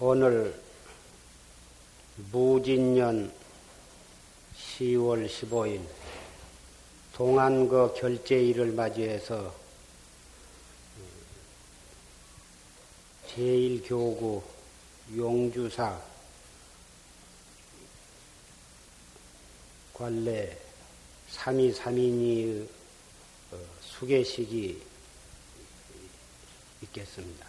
오늘 무진년 10월 15일 동안거 결제일을 맞이해서 제1교구 용주사 관례 3232의 수계식이 있겠습니다.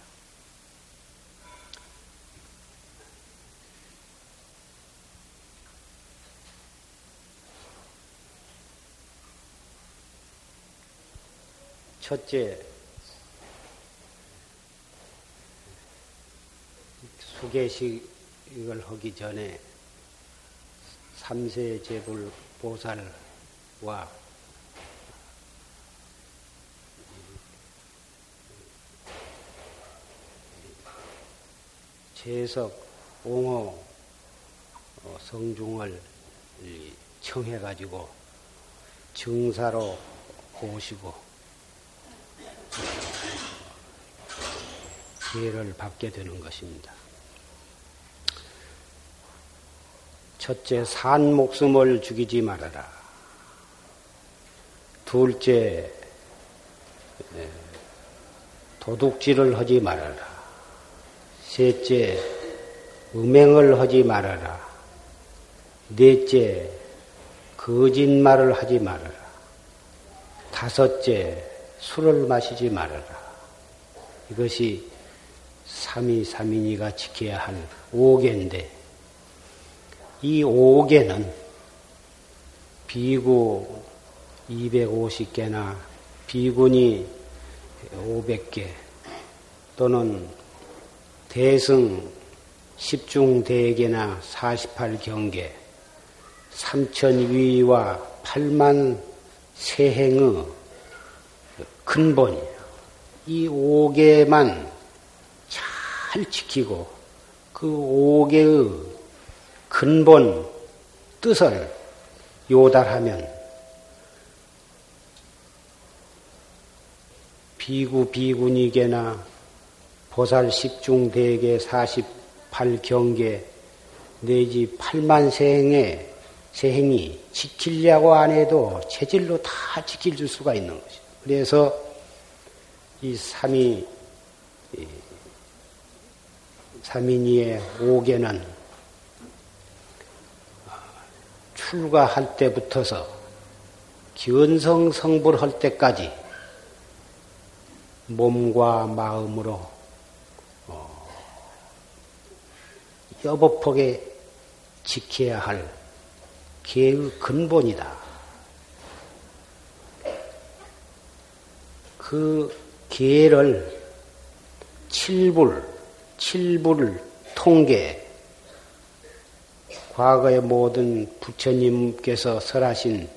첫째, 수계식을 하기 전에 3세 제불 보살과 제석, 옹호, 성중을 청해가지고 증사로 모시고 기회를 받게 되는 것입니다. 첫째, 산 목숨을 죽이지 말아라. 둘째, 도둑질을 하지 말아라. 셋째, 음행을 하지 말아라. 넷째, 거짓말을 하지 말아라. 다섯째, 술을 마시지 말아라. 이것이 삼이삼인이가 지켜야 할 5계인데, 이 5계는 비구 250개나 비구니 500개 또는 대승 10중대계나 48경계, 3천위와 8만 세행의 근본이에요. 이 5계만 잘 지키고 그 5계의 근본 뜻을 요달하면 비구 비구니계나 보살 10중대계 48경계 내지 8만 세행이 지키려고 안 해도 체질로 다 지킬 수가 있는 것이죠. 그래서 이 삼인이의 5계는 출가할 때부터서 견성 성불할 때까지 몸과 마음으로 여법하게 지켜야 할 계의 근본이다. 그 계를 칠불 통계, 과거의 모든 부처님께서 설하신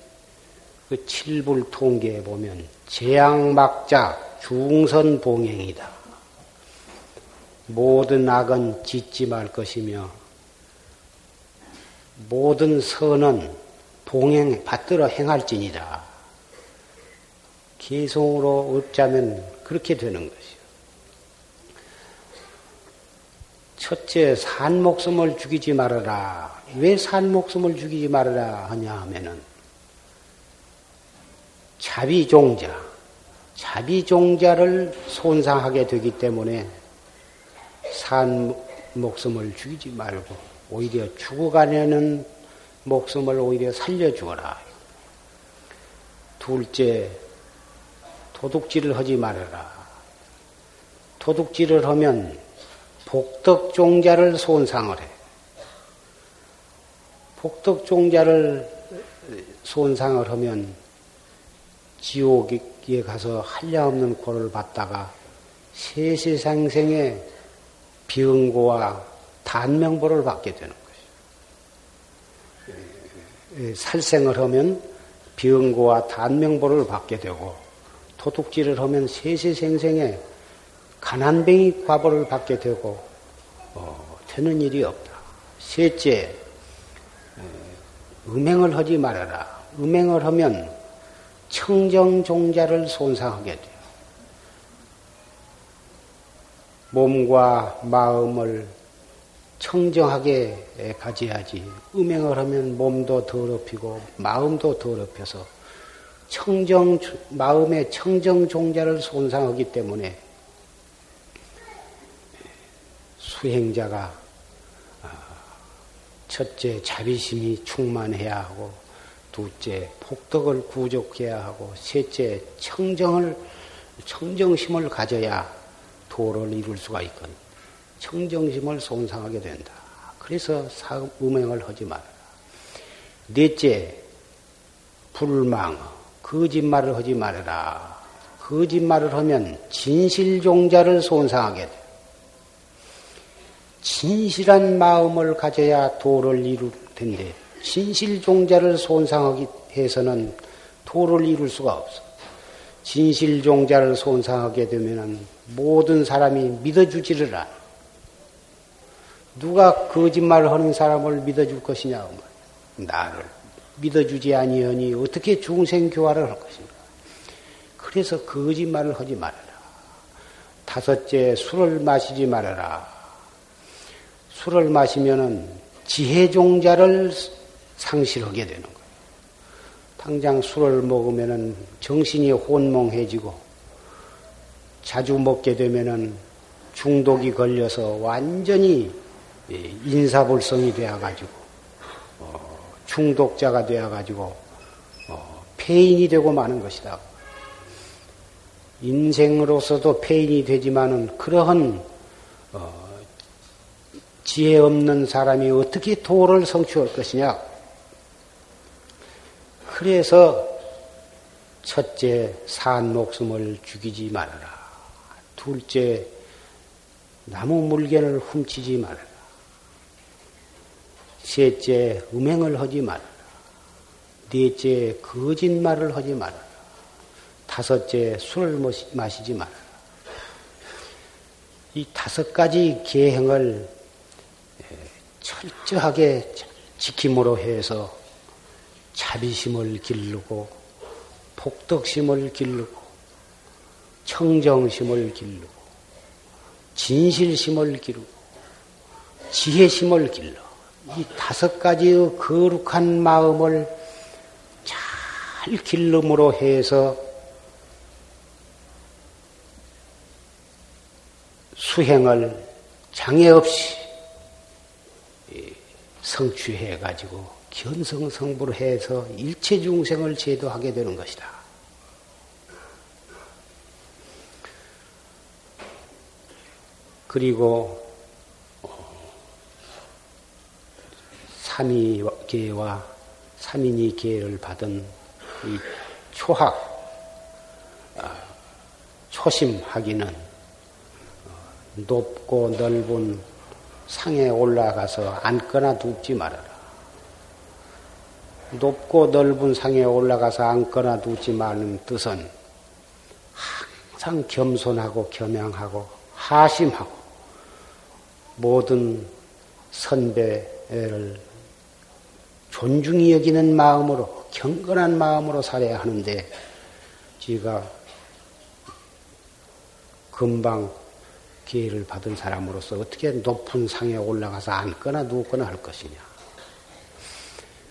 그 칠불 통계에 보면 재앙막자 중선봉행이다. 모든 악은 짓지 말 것이며 모든 선은 봉행 받들어 행할지니라. 개성으로 읊자면 그렇게 되는 것이요. 첫째, 산 목숨을 죽이지 말아라. 왜 산 목숨을 죽이지 말아라 하냐 하면은, 자비종자를 손상하게 되기 때문에 산 목숨을 죽이지 말고 오히려 죽어가려는 목숨을 오히려 살려주어라. 둘째, 도둑질을 하지 말아라. 도둑질을 하면 복덕종자를 손상을 해. 복덕종자를 손상을 하면 지옥에 가서 한량없는 고를 받다가 세세상생의 병고와 단명보를 받게 되는 것이죠. 살생을 하면 병고와 단명보를 받게 되고, 도둑질을 하면 세세생생의 가난뱅이 과보를 받게 되고 되는 일이 없다. 셋째, 음행을 하지 말아라. 음행을 하면 청정종자를 손상하게 돼요. 몸과 마음을 청정하게 가져야지. 음행을 하면 몸도 더럽히고 마음도 더럽혀서 청정, 마음의 청정종자를 손상하기 때문에 수행자가 첫째 자비심이 충만해야 하고, 둘째 복덕을 구족해야 하고, 셋째 청정심을 가져야 도를 이룰 수가 있거든. 청정심을 손상하게 된다. 그래서 음행을 하지 말아라. 넷째, 불망, 거짓말을 하지 말아라. 거짓말을 하면 진실종자를 손상하게 돼. 진실한 마음을 가져야 도를 이룰 텐데, 진실종자를 손상하기 해서는 도를 이룰 수가 없어. 진실종자를 손상하게 되면 모든 사람이 믿어주지를 않아. 누가 거짓말을 하는 사람을 믿어줄 것이냐고 말이야. 나를 믿어주지 아니하니 어떻게 중생교화를 할 것인가. 그래서 거짓말을 하지 말아라. 다섯째, 술을 마시지 말아라. 술을 마시면은 지혜종자를 상실하게 되는 거예요. 당장 술을 먹으면은 정신이 혼몽해지고, 자주 먹게 되면은 중독이 걸려서 완전히 인사불성이 되어가지고, 중독자가 되어가지고, 폐인이 되고 마는 것이다. 인생으로서도 폐인이 되지만은 그러한, 지혜 없는 사람이 어떻게 도를 성취할 것이냐. 그래서 첫째, 산 목숨을 죽이지 말아라. 둘째, 나무 물건을 훔치지 말아라. 셋째, 음행을 하지 말아라. 넷째, 거짓말을 하지 말아라. 다섯째, 술을 마시지 말아라. 이 다섯 가지 계행을 철저하게 지킴으로 해서 자비심을 기르고, 복덕심을 기르고, 청정심을 기르고, 진실심을 기르고, 지혜심을 길러. 이 다섯 가지의 거룩한 마음을 잘 길름으로 해서 수행을 장애 없이 성취해가지고 견성성불 해서 일체 중생을 제도하게 되는 것이다. 그리고 삼위계와 삼인이계를 받은 이 초심학위는 높고 넓은 상에 올라가서 앉거나 눕지 말아라. 높고 넓은 상에 올라가서 앉거나 눕지 말라는 뜻은 항상 겸손하고 겸양하고 하심하고 모든 선배를 존중히 여기는 마음으로, 경건한 마음으로 살아야 하는데, 지가 금방 기회를 받은 사람으로서 어떻게 높은 상에 올라가서 앉거나 누웠거나 할 것이냐.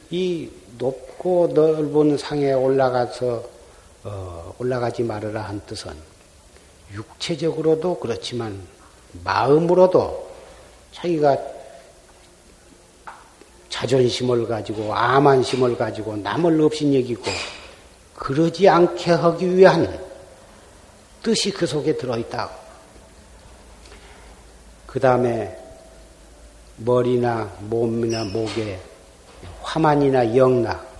이 높고 넓은 상에 올라가서 올라가지 말아라 한 뜻은 육체적으로도 그렇지만 마음으로도 자기가 자존심을 가지고 아만심을 가지고 남을 없인 여기고 그러지 않게 하기 위한 뜻이 그 속에 들어있다. 그 다음에 머리나 몸이나 목에 화만이나 영락,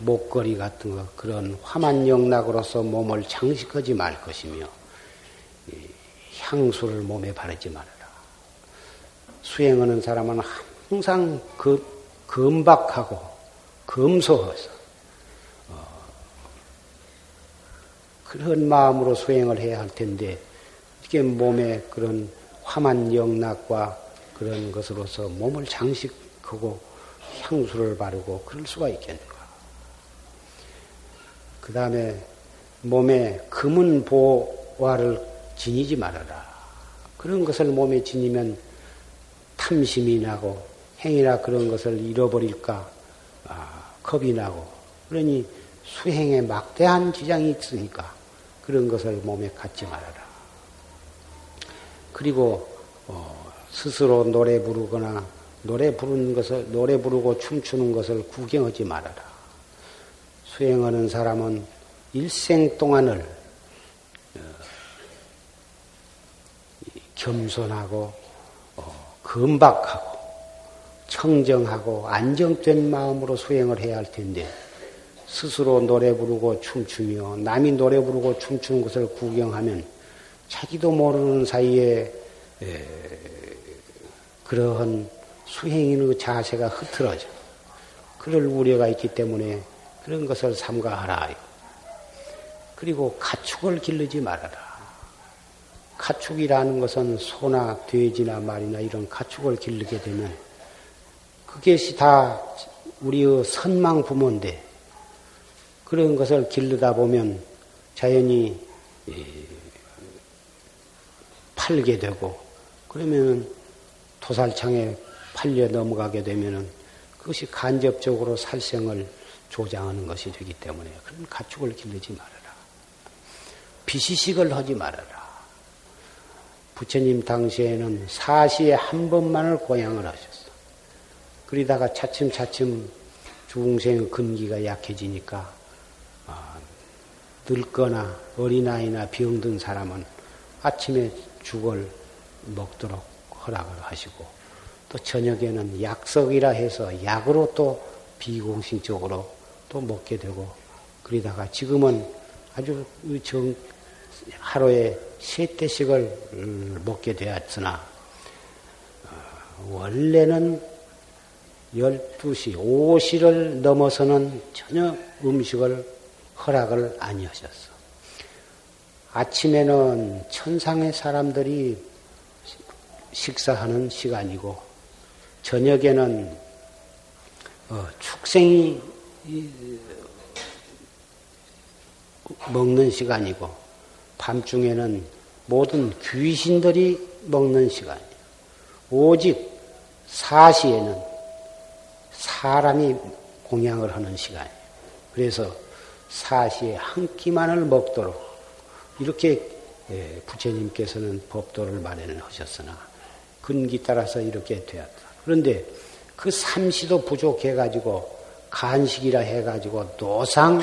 목걸이 같은 거, 그런 화만 영락으로서 몸을 장식하지 말 것이며, 향수를 몸에 바르지 말아라. 수행하는 사람은 항상 금박하고 검소해서 그런 마음으로 수행을 해야 할 텐데, 이게 몸에 그런 화만 영락과 그런 것으로서 몸을 장식하고 향수를 바르고 그럴 수가 있겠는가. 그 다음에 몸에 금은 보화를 지니지 말아라. 그런 것을 몸에 지니면 탐심이 나고 행위나 그런 것을 잃어버릴까 겁이 나고 그러니 수행에 막대한 지장이 있으니까 그런 것을 몸에 갖지 말아라. 그리고 스스로 노래 부르거나 노래 부르고 춤추는 것을 구경하지 말아라. 수행하는 사람은 일생 동안을 겸손하고 건박하고 청정하고 안정된 마음으로 수행을 해야 할 텐데 스스로 노래 부르고 춤추며 남이 노래 부르고 춤추는 것을 구경하면 자기도 모르는 사이에 그러한 수행인의 자세가 흐트러져. 그럴 우려가 있기 때문에 그런 것을 삼가하라. 그리고 가축을 기르지 말아라. 가축이라는 것은 소나 돼지나 말이나 이런 가축을 기르게 되면 그것이 다 우리의 선망 부모인데 그런 것을 기르다 보면 자연히 팔게 되고 그러면 도살창에 팔려 넘어가게 되면 그것이 간접적으로 살생을 조장하는 것이 되기 때문에 그런 가축을 기르지 말아라. 비시식을 하지 말아라. 부처님 당시에는 사시에 한 번만을 고향을 하셨어. 그러다가 차츰차츰 중생의 근기가 약해지니까 늙거나 어린아이나 병든 사람은 아침에 죽을 먹도록 허락을 하시고 또 저녁에는 약석이라 해서 약으로 또 비공식적으로 또 먹게 되고 그러다가 지금은 아주 하루에 3대씩을 먹게 되었으나 원래는 12시, 5시를 넘어서는 전혀 음식을 허락을 안 하셨어. 아침에는 천상의 사람들이 식사하는 시간이고 저녁에는 축생이 먹는 시간이고 밤중에는 모든 귀신들이 먹는 시간이에요. 오직 사시에는 사람이 공양을 하는 시간이에요. 그래서 사시에 한 끼만을 먹도록 이렇게 부처님께서는 법도를 마련을 하셨으나 근기 따라서 이렇게 되었다. 그런데 그 삼시도 부족해가지고 간식이라 해가지고 노상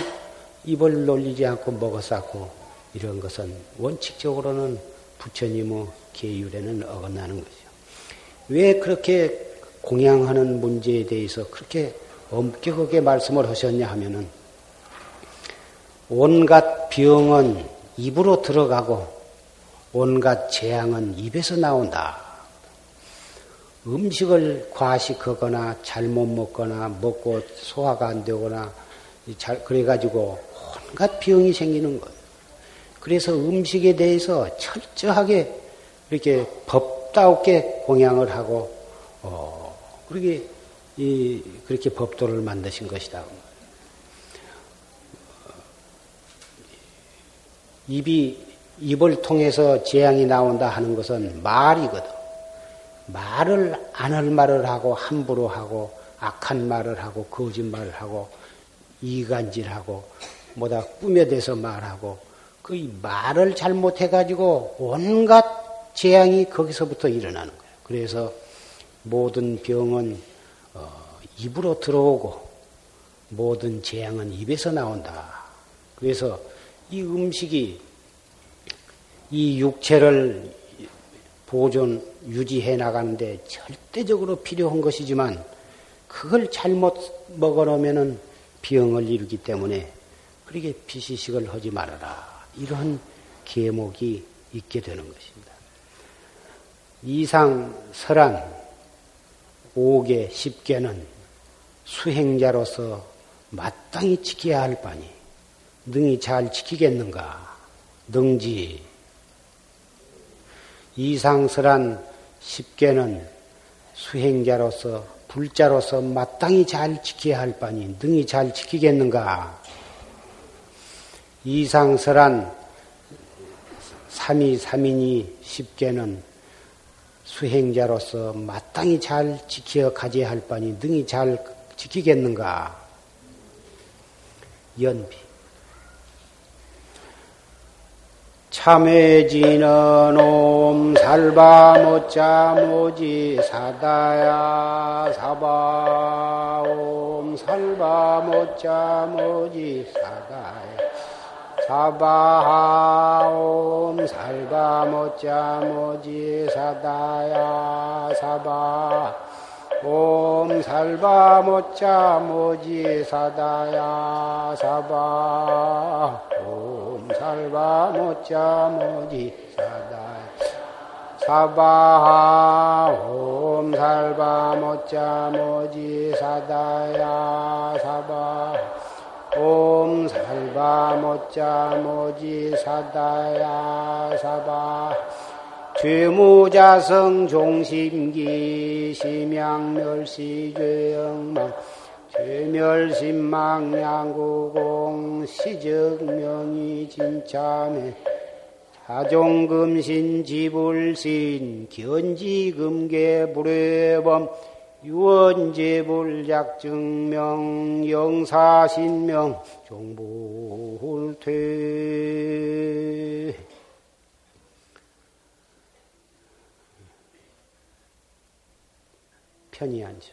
입을 놀리지 않고 먹어쌌고 이런 것은 원칙적으로는 부처님의 계율에는 어긋나는 거죠. 왜 그렇게 공양하는 문제에 대해서 그렇게 엄격하게 말씀을 하셨냐 하면은 온갖 병은 입으로 들어가고 온갖 재앙은 입에서 나온다. 음식을 과식하거나 잘못 먹거나 먹고 소화가 안 되거나 그래가지고 온갖 병이 생기는 거예요. 그래서 음식에 대해서 철저하게 이렇게 법답게 공양을 하고 그렇게 그렇게 법도를 만드신 것이다. 입을 통해서 재앙이 나온다 하는 것은 말이거든. 말을 안 할 말을 하고 함부로 하고 악한 말을 하고 거짓말을 하고 이간질하고 뭐다 꾸며대서 말하고 그 말을 잘못해가지고 온갖 재앙이 거기서부터 일어나는 거예요. 그래서 모든 병은 입으로 들어오고 모든 재앙은 입에서 나온다. 그래서 이 음식이 이 육체를 보존, 유지해 나가는데 절대적으로 필요한 것이지만 그걸 잘못 먹어놓으면 병을 이루기 때문에 그렇게 비시식을 하지 말아라. 이러한 계목이 있게 되는 것입니다. 이상, 설한, 5개, 10개는 수행자로서 마땅히 지켜야 할 바니 능히 잘 지키겠는가? 능지. 이상설한 10개는 수행자로서 불자로서 마땅히 잘 지켜야 할 바니 능히 잘 지키겠는가? 이상설한 3이 3이니 10개는 수행자로서 마땅히 잘 지켜 가져야 할 바니 능히 잘 지키겠는가? 연비. 참해지는 옴 살바 모짜 모지 사다야 사바 옴 살바 모짜 모지 사다야 사바 옴 살바 모짜 모지 사다야 사바 옴 살바 모짜 모지 사다야 사바 옴 살바 모짜 모지 사다야 사바 옴 살바 모짜 모지 사다야 사바 옴 살바 모짜 모지 사다야 사바 죄무자성 종심기 심양멸시죄영망 죄멸심망양구공 시적명이 진참해 사종금신 지불신 견지금계 불회범 유언재불약증명 영사신명 종불퇴 편히 앉아.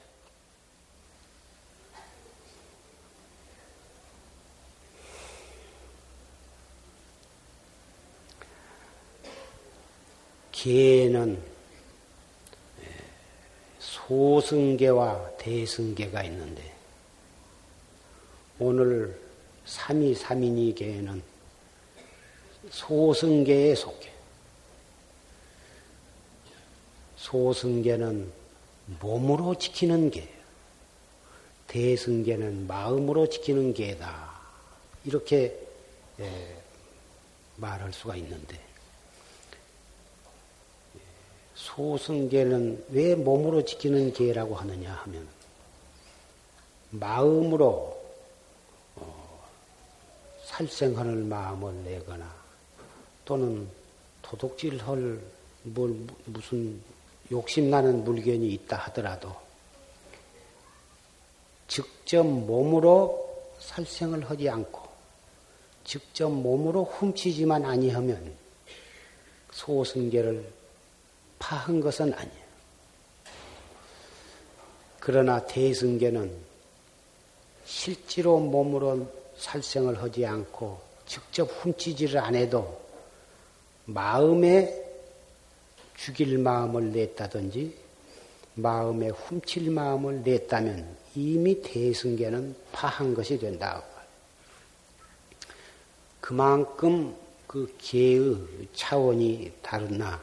계에는 소승계와 대승계가 있는데 오늘 3.2.3.2 계에는 소승계에 속해. 소승계는 몸으로 지키는 게, 대승계는 마음으로 지키는 게다. 이렇게 말할 수가 있는데, 소승계는 왜 몸으로 지키는 게라고 하느냐 하면, 마음으로 살생하는 마음을 내거나, 또는 도둑질할 무슨 욕심나는 물건이 있다 하더라도 직접 몸으로 살생을 하지 않고 직접 몸으로 훔치지만 아니하면 소승계를 파한 것은 아니에요. 그러나 대승계는 실제로 몸으로 살생을 하지 않고 직접 훔치지를 안해도 마음에 죽일 마음을 냈다든지 마음에 훔칠 마음을 냈다면 이미 대승계는 파한 것이 된다. 그만큼 그 계의 차원이 다르나.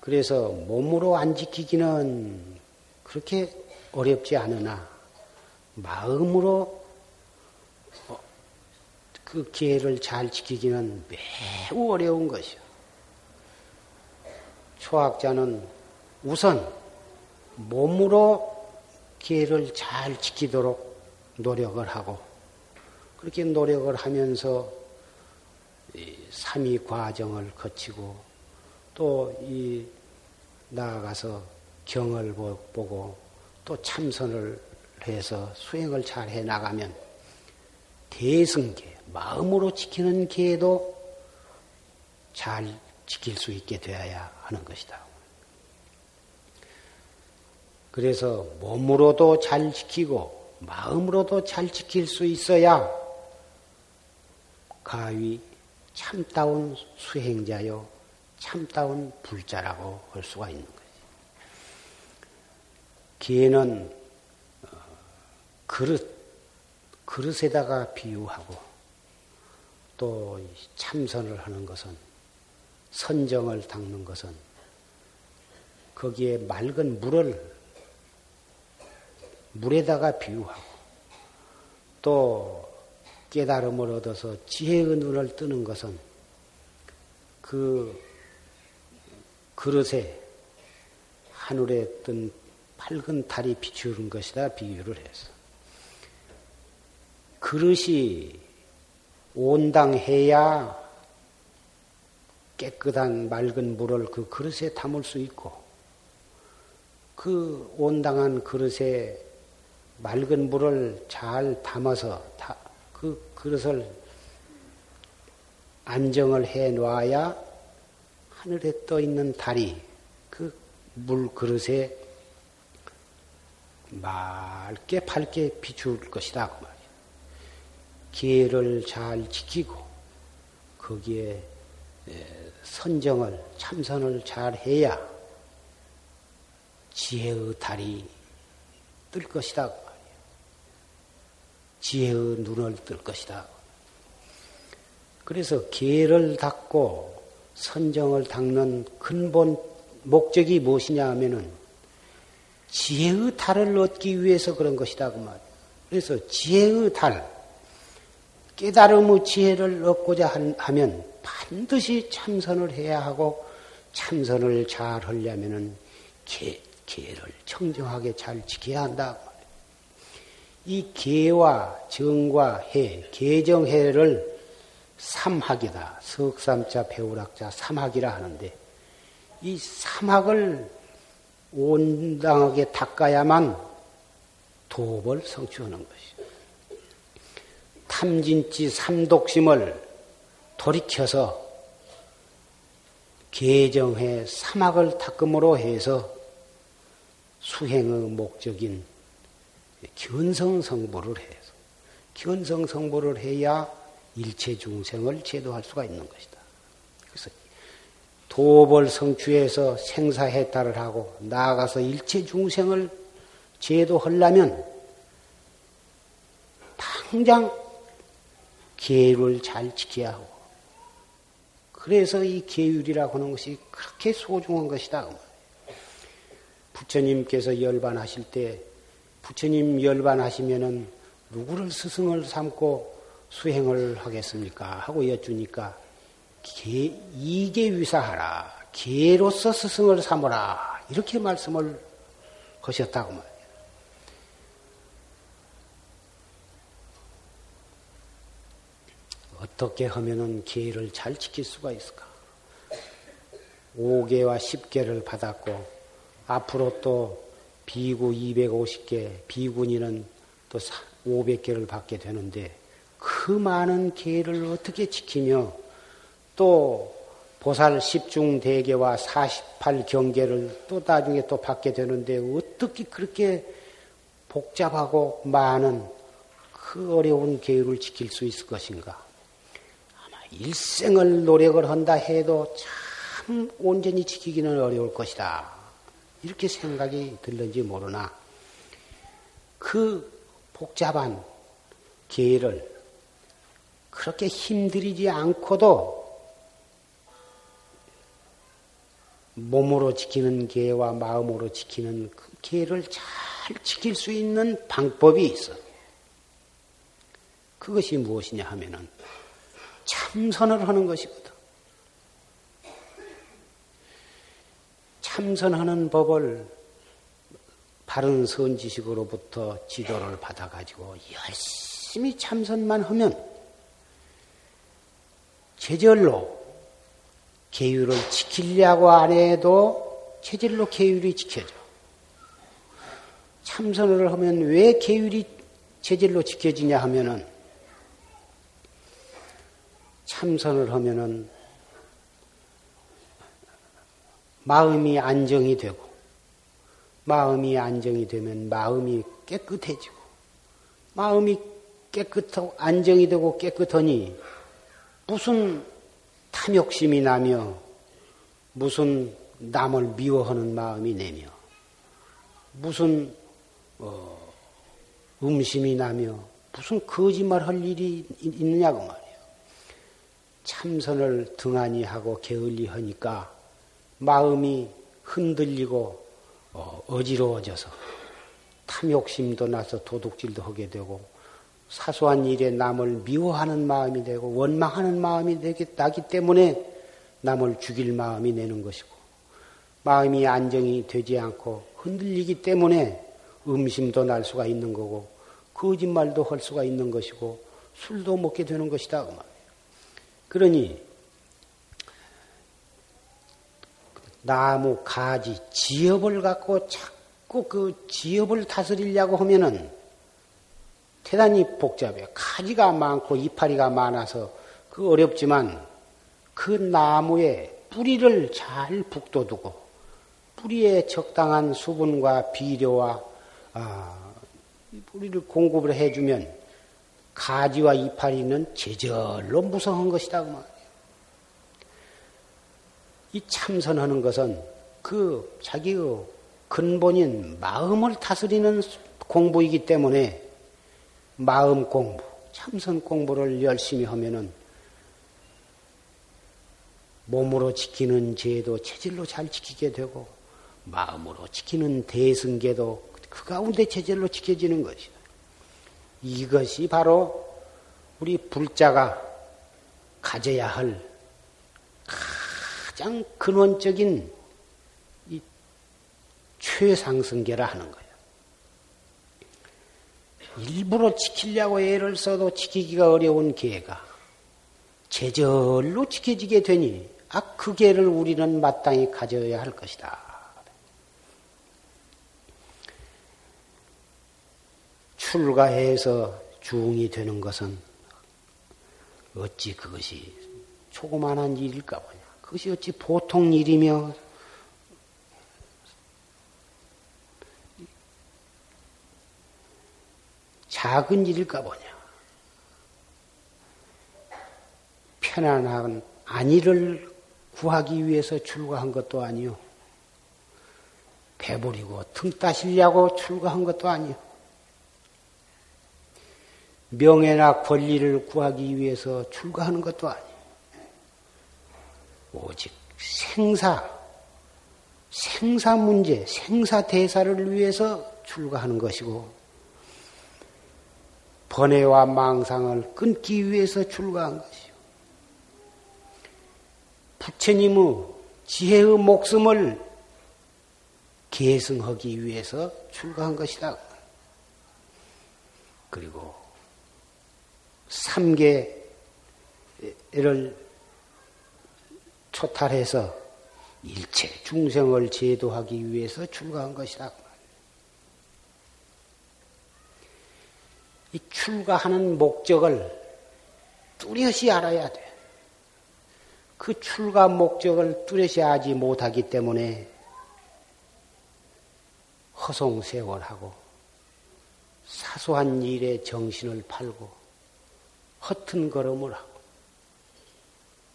그래서 몸으로 안 지키기는 그렇게 어렵지 않으나 마음으로 그 계를 잘 지키기는 매우 어려운 것이요. 초학자는 우선 몸으로 계를 잘 지키도록 노력을 하고 그렇게 노력을 하면서 삼위 과정을 거치고 또 나아가서 경을 보고 또 참선을 해서 수행을 잘 해나가면 대승계 마음으로 지키는 계도 잘 지킬 수 있게 되어야 하는 것이다. 그래서 몸으로도 잘 지키고 마음으로도 잘 지킬 수 있어야 가위 참다운 수행자요 참다운 불자라고 할 수가 있는 거지. 계는 그릇에다가 비유하고 또 참선을 하는 것은 선정을 닦는 것은 거기에 맑은 물에다가 비유하고 또 깨달음을 얻어서 지혜의 눈을 뜨는 것은 그 그릇에 하늘에 뜬 맑은 달이 비추는 것이다 비유를 해서 그릇이 온당해야 깨끗한 맑은 물을 그 그릇에 담을 수 있고 그 온당한 그릇에 맑은 물을 잘 담아서 그 그릇을 안정을 해 놔야 하늘에 떠 있는 달이 그 물 그릇에 맑게 밝게 비출 것이다 그 말이야. 기회를 잘 지키고 거기에 선정을 참선을 잘 해야 지혜의 달이 뜰 것이다 그 말이야. 지혜의 눈을 뜰 것이다. 그래서 기회를 닦고 선정을 닦는 근본 목적이 무엇이냐 하면은 지혜의 달을 얻기 위해서 그런 것이다 그 말이에요. 그래서 지혜의 달, 깨달음의 지혜를 얻고자 하면 반드시 참선을 해야 하고 참선을 잘 하려면은 계를 청정하게 잘 지켜야 한다 그 말이에요. 이 계와 정과 해, 계정해를 삼학이다. 석삼자 배울학자 삼학이라 하는데 이 삼학을 온당하게 닦아야만 도업을 성취하는 것이죠. 탐진치 삼독심을 돌이켜서 계정해 삼학을 닦음으로 해서 수행의 목적인 견성성보를 해서 견성성보를 해야 일체 중생을 제도할 수가 있는 것이다. 그래서 도업을 성취해서 생사해탈을 하고 나아가서 일체 중생을 제도하려면 당장 계율을 잘 지켜야 하고 그래서 이 계율이라고 하는 것이 그렇게 소중한 것이다. 부처님께서 열반하실 때 부처님 열반하시면은 누구를 스승을 삼고 수행을 하겠습니까? 하고 여쭈니까 이게 위사하라. 계로서 스승을 삼으라. 이렇게 말씀을 하셨다고 말이에요. 어떻게 하면은 계를 잘 지킬 수가 있을까? 5개와 10개를 받았고 앞으로 또 비구 250개, 비구니는 또 500개를 받게 되는데 그 많은 계를 어떻게 지키며 또 보살 10중 대계와 48경계를 또 나중에 또 받게 되는데 어떻게 그렇게 복잡하고 많은 그 어려운 계율을 지킬 수 있을 것인가. 아마 일생을 노력을 한다 해도 참 온전히 지키기는 어려울 것이다. 이렇게 생각이 들는지 모르나 그 복잡한 계를 그렇게 힘들이지 않고도 몸으로 지키는 계와 마음으로 지키는 그 계를 잘 지킬 수 있는 방법이 있어. 그것이 무엇이냐 하면은 참선을 하는 것이거든. 참선하는 법을 바른 선지식으로부터 지도를 받아가지고 열심히 참선만 하면 체질로 계율을 지키려고 안 해도 체질로 계율이 지켜져. 참선을 하면 왜 계율이 체질로 지켜지냐 하면은 참선을 하면은 마음이 안정이 되고 마음이 안정이 되면 마음이 깨끗해지고 마음이 깨끗하고 안정이 되고 깨끗하니 무슨 탐욕심이 나며 무슨 남을 미워하는 마음이 내며 무슨 음심이 나며 무슨 거짓말 할 일이 있느냐고 말이에요. 참선을 등한히 하고 게을리 하니까 마음이 흔들리고 어지러워져서 탐욕심도 나서 도둑질도 하게 되고 사소한 일에 남을 미워하는 마음이 되고 원망하는 마음이 나기 때문에 남을 죽일 마음이 내는 것이고 마음이 안정이 되지 않고 흔들리기 때문에 음심도 날 수가 있는 거고 거짓말도 할 수가 있는 것이고 술도 먹게 되는 것이다. 그러니 나무, 가지, 지엽을 갖고 자꾸 그 지엽을 다스리려고 하면은 대단히 복잡해요. 가지가 많고 이파리가 많아서 그 어렵지만 그 나무에 뿌리를 잘 북돋우고 뿌리에 적당한 수분과 비료와 뿌리를 공급을 해주면 가지와 이파리는 제절로 무성한 것이다 그 말이에요. 이 참선하는 것은 그 자기의 근본인 마음을 다스리는 공부이기 때문에 마음 공부, 참선 공부를 열심히 하면은 몸으로 지키는 죄도 체질로 잘 지키게 되고 마음으로 지키는 대승계도 그 가운데 체질로 지켜지는 것이다. 이것이 바로 우리 불자가 가져야 할 가장 근원적인 이 최상승계라 하는 거예요. 일부러 지키려고 애를 써도 지키기가 어려운 계가 제절로 지켜지게 되니 그 계를 우리는 마땅히 가져야 할 것이다. 출가해서 중이 되는 것은 어찌 그것이 조그만한 일일까 보냐. 그것이 어찌 보통 일이며 작은 일일까 보냐. 편안한 안위를 구하기 위해서 출가한 것도 아니요. 배부리고 등 따시려고 출가한 것도 아니요. 명예나 권리를 구하기 위해서 출가하는 것도 아니요. 오직 생사 문제, 생사 대사를 위해서 출가하는 것이고 번뇌와 망상을 끊기 위해서 출가한 것이요. 부처님의 지혜의 목숨을 계승하기 위해서 출가한 것이다. 그리고 삼계를 초탈해서 일체 중생을 제도하기 위해서 출가한 것이다. 이 출가하는 목적을 뚜렷이 알아야 돼. 그 출가 목적을 뚜렷이 알지 못하기 때문에 허송세월하고 사소한 일에 정신을 팔고 허튼 걸음을 하고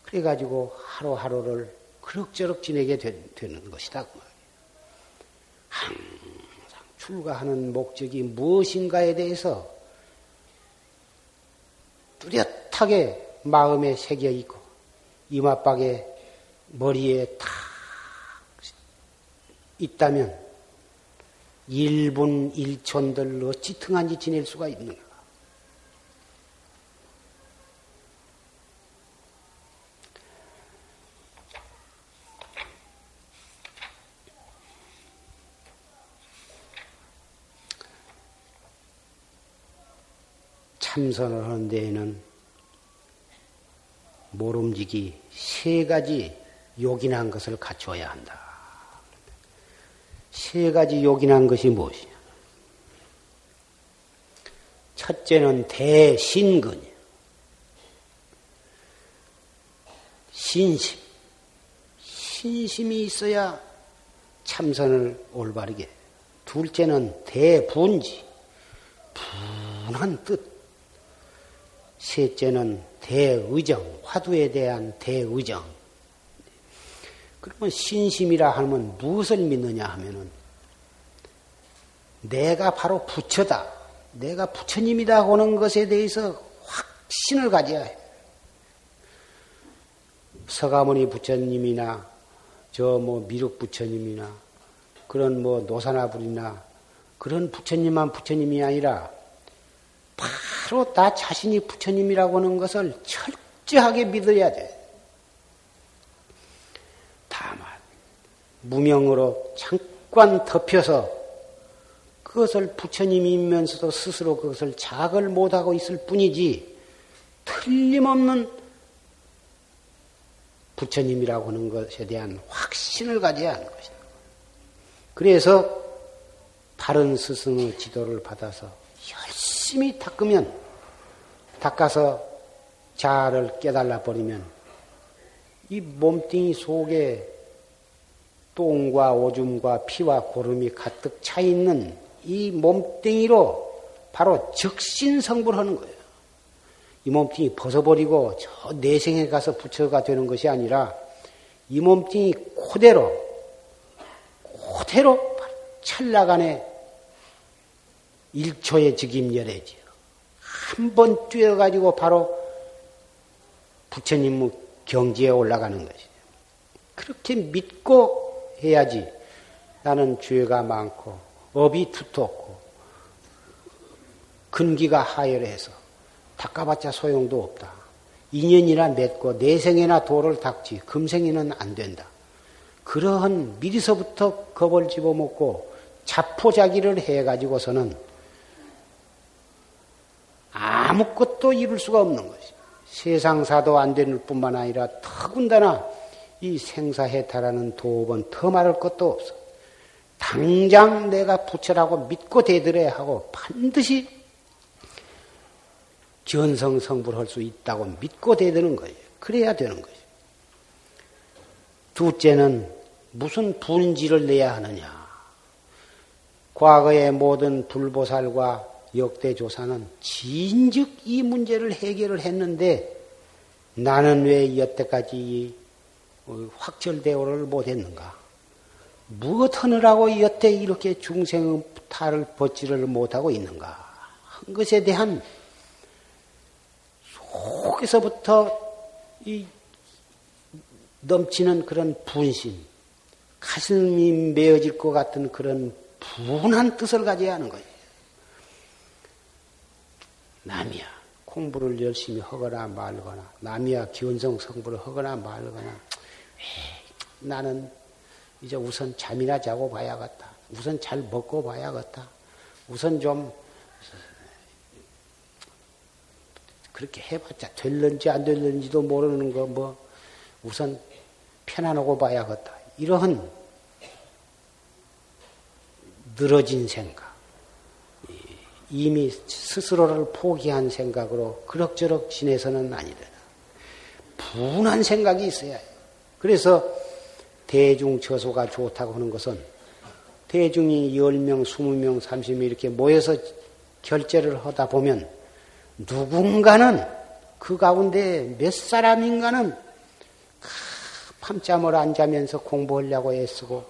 그래가지고 하루하루를 그럭저럭 지내게 되는 것이다. 항상 출가하는 목적이 무엇인가에 대해서 뚜렷하게 마음에 새겨 있고 이마박에 머리에 탁 있다면 1분 1촌들 어찌 퉁한지 지낼 수가 있는가. 참선을 하는 데에는 모름지기 세 가지 요긴한 것을 갖추어야 한다. 세 가지 요긴한 것이 무엇이냐? 첫째는 대신근이야. 신심. 신심이 있어야 참선을 올바르게 해. 둘째는 대분지. 분한 뜻. 셋째는 대의정, 화두에 대한 대의정. 그러면 신심이라 하면 무엇을 믿느냐 하면은 내가 바로 부처다, 내가 부처님이다 하는 것에 대해서 확신을 가져야 해. 서가모니 부처님이나 저 미륵 부처님이나 그런 노사나불이나 그런 부처님만 부처님이 아니라 바로 나 자신이 부처님이라고 하는 것을 철저하게 믿어야 돼. 다만 무명으로 잠깐 덮여서 그것을 부처님이면서도 스스로 그것을 자각을 못하고 있을 뿐이지 틀림없는 부처님이라고 하는 것에 대한 확신을 가져야 하는 것이다. 그래서 바른 스승의 지도를 받아서 열심히 닦아서 자아를 깨달아 버리면 이 몸뚱이 속에 똥과 오줌과 피와 고름이 가득 차 있는 이 몸뚱이로 바로 즉신성불하는 거예요. 이 몸뚱이 벗어버리고 저 내생에 가서 부처가 되는 것이 아니라 이 몸뚱이 그대로 찰나간에 1초의 즉임열애지요. 한번 뛰어가지고 바로 부처님의 경지에 올라가는 것이죠. 그렇게 믿고 해야지 나는 죄가 많고 업이 두텁고 근기가 하열해서 닦아봤자 소용도 없다. 인연이나 맺고 내생에나 도를 닦지 금생에는 안 된다. 그러한 미리서부터 겁을 집어먹고 자포자기를 해가지고서는 아무것도 이룰 수가 없는 것이. 세상사도 안 되는 뿐만 아니라 더군다나 이 생사해탈하는 도업은 더 말할 것도 없어. 당장 내가 부처라고 믿고 대들어야 하고 반드시 견성성불할 수 있다고 믿고 대드는 거예요. 그래야 되는 거예요. 둘째는 무슨 분지를 내야 하느냐. 과거의 모든 불보살과 역대조사는 진즉 이 문제를 해결을 했는데 나는 왜 여태까지 확철대오를 못했는가? 무엇하느라고 여태 이렇게 중생의 탈을 벗지를 못하고 있는가? 한 것에 대한 속에서부터 이 넘치는 그런 분심, 가슴이 메어질 것 같은 그런 분한 뜻을 가져야 하는 거예요. 남이야 공부를 열심히 하거나 말거나, 남이야 견성성불을 하거나 말거나, 에이, 나는 이제 우선 잠이나 자고 봐야겠다. 우선 잘 먹고 봐야겠다. 우선 좀 그렇게 해봤자 될는지 안 될는지도 모르는 거 뭐 우선 편안하고 봐야겠다. 이러한 늘어진 생각, 이미 스스로를 포기한 생각으로 그럭저럭 지내서는 아니더라. 분한 생각이 있어야 해요. 그래서 대중처소가 좋다고 하는 것은 대중이 10명, 20명, 30명 이렇게 모여서 결제를 하다 보면 누군가는 그 가운데 몇 사람인가는 밤잠을 안 자면서 공부하려고 애쓰고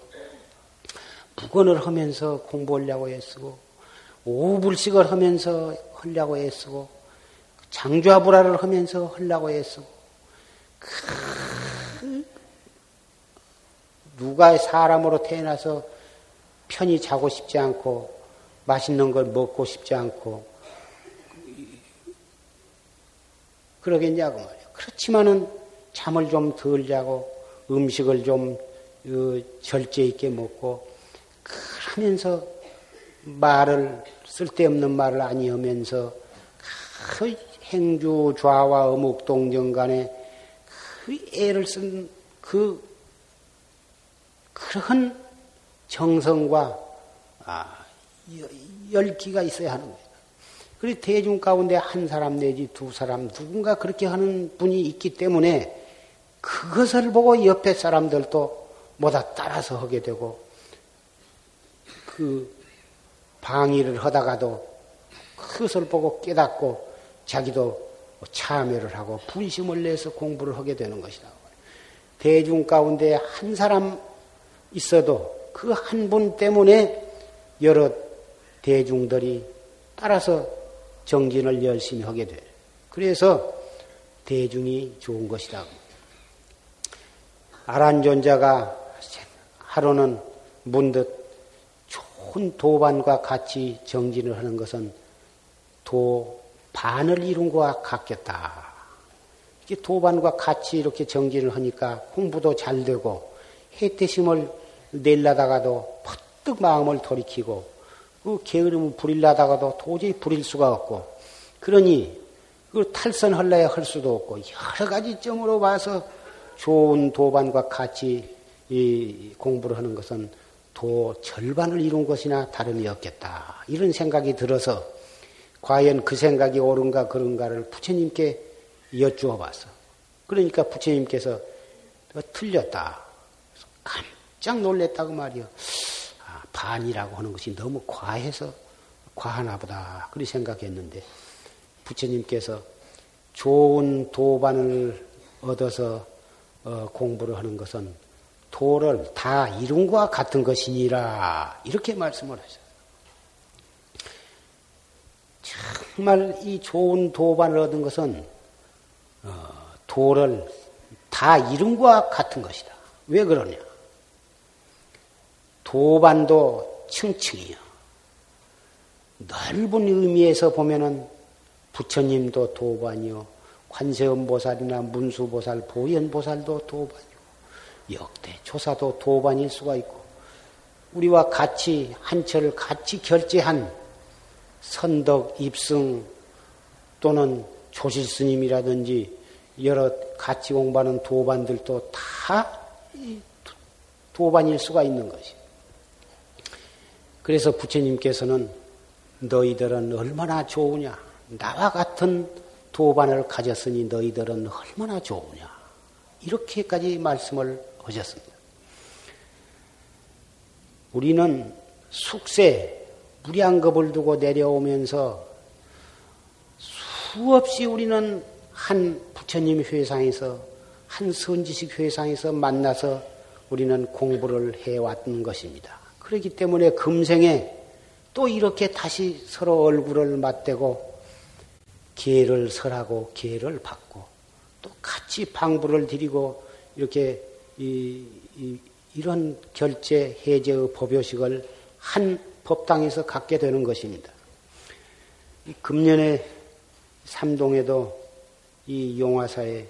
무건을 하면서 공부하려고 애쓰고 오불식을 하면서 하려고 애쓰고 장좌불화를 하면서 하려고 애쓰고 누가 사람으로 태어나서 편히 자고 싶지 않고 맛있는 걸 먹고 싶지 않고 그러겠냐고 말이에요. 그렇지만은 잠을 좀 덜 자고 음식을 좀 절제 있게 먹고 그러면서 말을 쓸데없는 말을 아니하면서 그 행주 좌와 어묵 동정 간에 그 애를 쓴 그런 정성과 열기가 있어야 하는 거예요. 그리고 대중 가운데 한 사람 내지 두 사람 누군가 그렇게 하는 분이 있기 때문에 그것을 보고 옆에 사람들도 뭐다 따라서 하게 되고 그 방위를 하다가도 그것을 보고 깨닫고 자기도 참여를 하고 분심을 내서 공부를 하게 되는 것이다. 대중 가운데 한 사람 있어도 그 한 분 때문에 여러 대중들이 따라서 정진을 열심히 하게 돼요. 그래서 대중이 좋은 것이다. 아란존자가 하루는 문득 좋은 도반과 같이 정진을 하는 것은 도반을 이룬 것과 같겠다. 이렇게 도반과 같이 이렇게 정진을 하니까 공부도 잘 되고 해태심을 내려다가도 퍼뜩 마음을 돌이키고 그 게으름을 부리려다가도 도저히 부릴 수가 없고 그러니 그 탈선할래야 할 수도 없고 여러 가지 점으로 봐서 좋은 도반과 같이 이 공부를 하는 것은 도 절반을 이룬 것이나 다름이 없겠다. 이런 생각이 들어서 과연 그 생각이 옳은가 그런가를 부처님께 여쭈어 봤어. 그러니까 부처님께서 틀렸다. 깜짝 놀랬다고 말이요. 아, 반이라고 하는 것이 너무 과해서 과하나 보다. 그리 생각했는데 부처님께서 좋은 도반을 얻어서 공부를 하는 것은 도를 다 이룬 것과 같은 것이니라. 이렇게 말씀을 하셨어요. 정말 이 좋은 도반을 얻은 것은 도를 다 이룬 것과 같은 것이다. 왜 그러냐? 도반도 층층이요. 넓은 의미에서 보면은 부처님도 도반이요. 관세음보살이나 문수보살, 보현보살도 도반이고 역대 조사도 도반일 수가 있고 우리와 같이 한철을 같이 결제한 선덕, 입승 또는 조실스님이라든지 여러 같이 공부하는 도반들도 다 도반일 수가 있는 것이에요. 그래서 부처님께서는 너희들은 얼마나 좋으냐. 나와 같은 도반을 가졌으니 너희들은 얼마나 좋으냐. 이렇게까지 말씀을 하셨습니다. 우리는 숙세, 무량겁을 두고 내려오면서 수없이 우리는 한 부처님 회상에서 한 선지식 회상에서 만나서 우리는 공부를 해왔던 것입니다. 그렇기 때문에 금생에 또 이렇게 다시 서로 얼굴을 맞대고 기회를 설하고 기회를 받고 또 같이 방부를 드리고 이렇게 이런 결제 해제의 법요식을 한 법당에서 갖게 되는 것입니다. 금년에 삼동에도 이 용화사에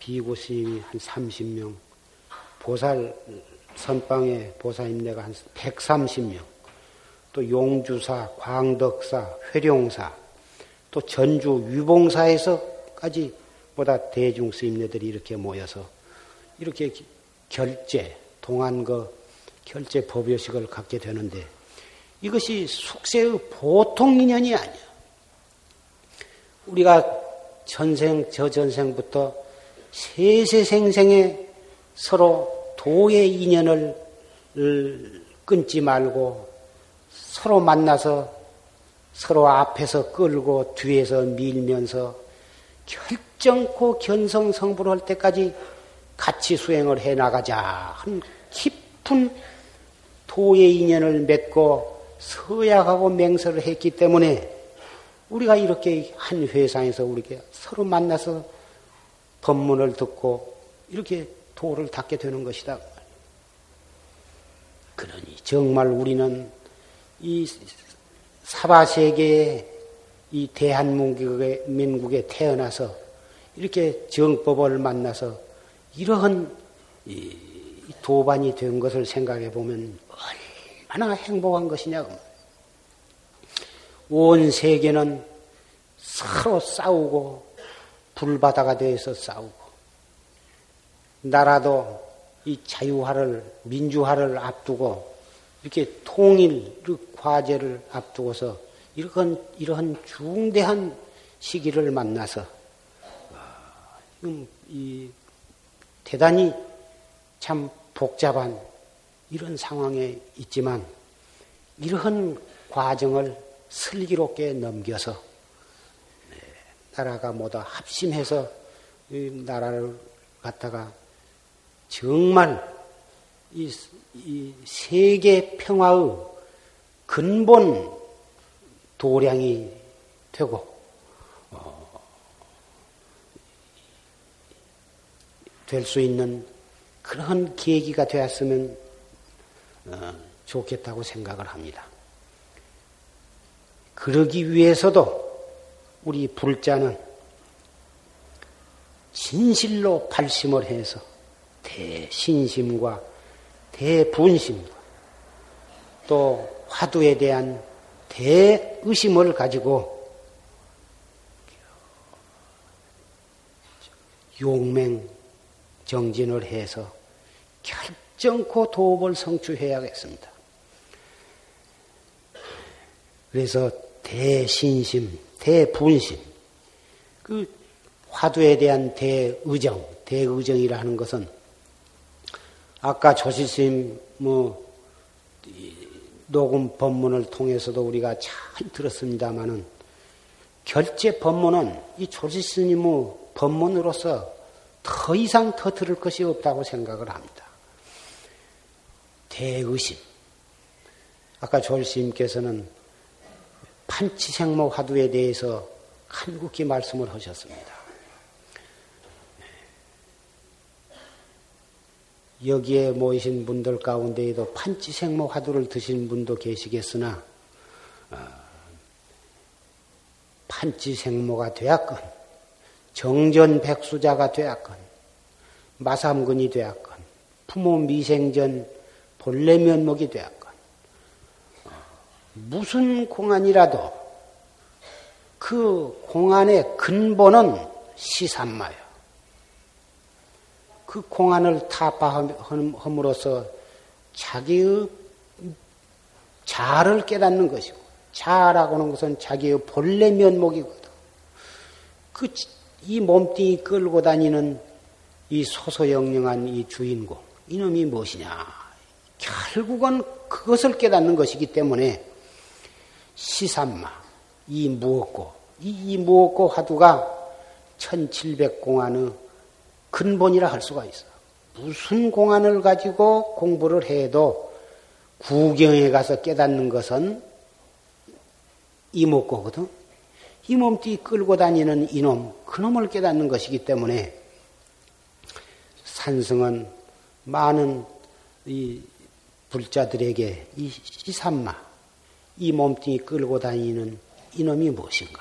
비구 스님이 한 30명, 보살 선방에 보살 임내가 한 130명, 또 용주사, 광덕사, 회룡사, 또 전주 위봉사에서까지 보다 대중 스님네들이 이렇게 모여서 이렇게 결제, 동안거 결제 법요식을 갖게 되는데 이것이 숙세의 보통 인연이 아니야. 우리가 전생, 저전생부터 세세생생에 서로 도의 인연을 끊지 말고 서로 만나서 서로 앞에서 끌고 뒤에서 밀면서 결정코 견성성불을 할 때까지 같이 수행을 해나가자 하는 깊은 도의 인연을 맺고 서약하고 맹세를 했기 때문에 우리가 이렇게 한 회상에서 우리가 서로 만나서 법문을 듣고 이렇게 도를 닦게 되는 것이다. 그러니 정말 우리는 이 사바세계의 이 대한민국에 태어나서 이렇게 정법을 만나서 이러한 도반이 된 것을 생각해 보면 얼마나 행복한 것이냐고. 온 세계는 서로 싸우고 불바다가 되어서 싸우고 나라도 이 자유화를 민주화를 앞두고 이렇게 통일 과제를 앞두고서 이러한 중대한 시기를 만나서 이 대단히 참 복잡한 이런 상황에 있지만 이러한 과정을 슬기롭게 넘겨서 나라가 모두 합심해서 이 나라를 갖다가 정말 이 세계 평화의 근본 도량이 되고 될 수 있는 그런 계기가 되었으면 좋겠다고 생각을 합니다. 그러기 위해서도 우리 불자는 진실로 발심을 해서 대신심과 대분심과 또 화두에 대한 대의심을 가지고 용맹 정진을 해서 결정코 도업을 성취해야겠습니다. 그래서 대신심, 대분심, 그 화두에 대한 대의정, 대의정이라는 것은 아까 조실스님 뭐 녹음 법문을 통해서도 우리가 잘 들었습니다마는 결제 법문은 이 조실스님의 법문으로서 더 이상 더 들을 것이 없다고 생각을 합니다. 대의심. 아까 조실스님께서는 판치생모 화두에 대해서 간곡히 말씀을 하셨습니다. 여기에 모이신 분들 가운데에도 판치생모 화두를 드신 분도 계시겠으나 판치생모가 되었건 정전백수자가 되었건 마삼근이 되었건 부모 미생전 본래 면목이 되었건 무슨 공안이라도 그 공안의 근본은 시산마요. 그 공안을 타파함으로써 자기의 자아를 깨닫는 것이고, 자아라고 하는 것은 자기의 본래 면목이거든. 이 몸뚱이 끌고 다니는 이 소소영령한 이 주인공, 이놈이 무엇이냐. 결국은 그것을 깨닫는 것이기 때문에 시산마, 이 무엇고, 이 무엇고 화두가 1700공안의 근본이라 할 수가 있어. 무슨 공안을 가지고 공부를 해도 구경에 가서 깨닫는 것은 이목고거든. 이 몸뚱이 끌고 다니는 이놈, 그놈을 깨닫는 것이기 때문에 산승은 많은 이 불자들에게 이 시산마, 이 몸뚱이 끌고 다니는 이놈이 무엇인가,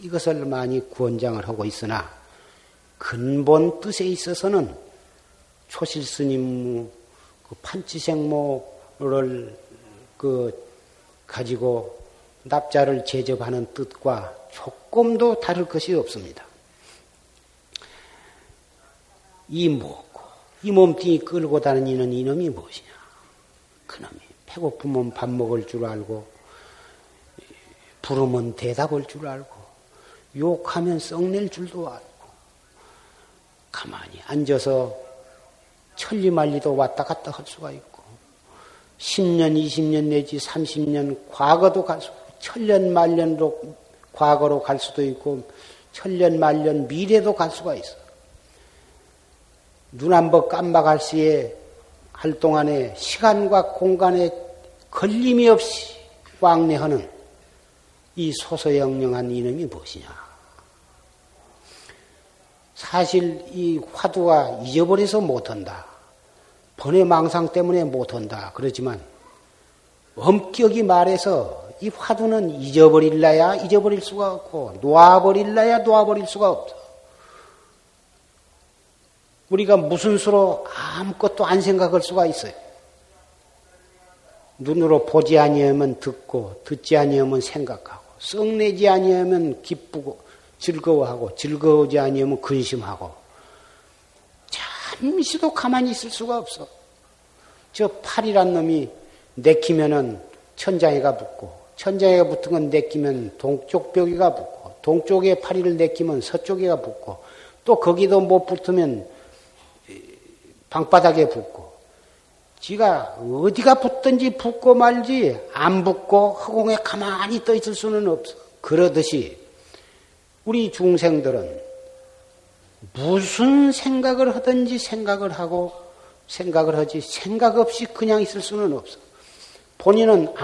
이것을 많이 구원장을 하고 있으나 근본 뜻에 있어서는 초실스님 그 판치생모를 그 가지고 납자를 제접하는 뜻과 조금도 다를 것이 없습니다. 이 무엇고, 이 몸뚱이 끌고 다니는 이놈이 무엇이냐. 그놈이 배고프면 밥 먹을 줄 알고, 부르면 대답할 줄 알고, 욕하면 썩낼 줄도 알고, 가만히 앉아서 천리만리도 왔다 갔다 할 수가 있고, 10년, 20년 내지 30년 과거도 갈 수, 천년 만년로 과거로 갈 수도 있고, 천년 만년 미래도 갈 수가 있어. 눈 한 번 깜박할 시에 할 동안에 시간과 공간에 걸림이 없이 왕래하는 이 소소영령한 이놈이 무엇이냐. 사실 이 화두가 잊어버려서 못한다, 번외망상 때문에 못한다 그러지만 엄격히 말해서 이 화두는 잊어버릴라야 잊어버릴 수가 없고 놓아버릴라야 놓아버릴 수가 없어. 우리가 무슨 수로 아무것도 안 생각할 수가 있어요. 눈으로 보지 아니하면 듣고, 듣지 아니하면 생각하고, 썩내지 아니하면 기쁘고 즐거워하고, 즐거우지 아니하면 근심하고, 잠시도 가만히 있을 수가 없어. 저 팔이란 놈이 내키면은 천장에가 붙고, 천장에가 붙은 건 내키면 동쪽 벽이가 붙고, 동쪽에 팔이를 내키면 서쪽에가 붙고, 또 거기도 못 붙으면 방바닥에 붙고, 지가 어디가 붙든지 붙고 말지 안 붙고 허공에 가만히 떠 있을 수는 없어. 그러듯이 우리 중생들은 무슨 생각을 하든지 생각을 하고 생각을 하지 생각 없이 그냥 있을 수는 없어. 본인은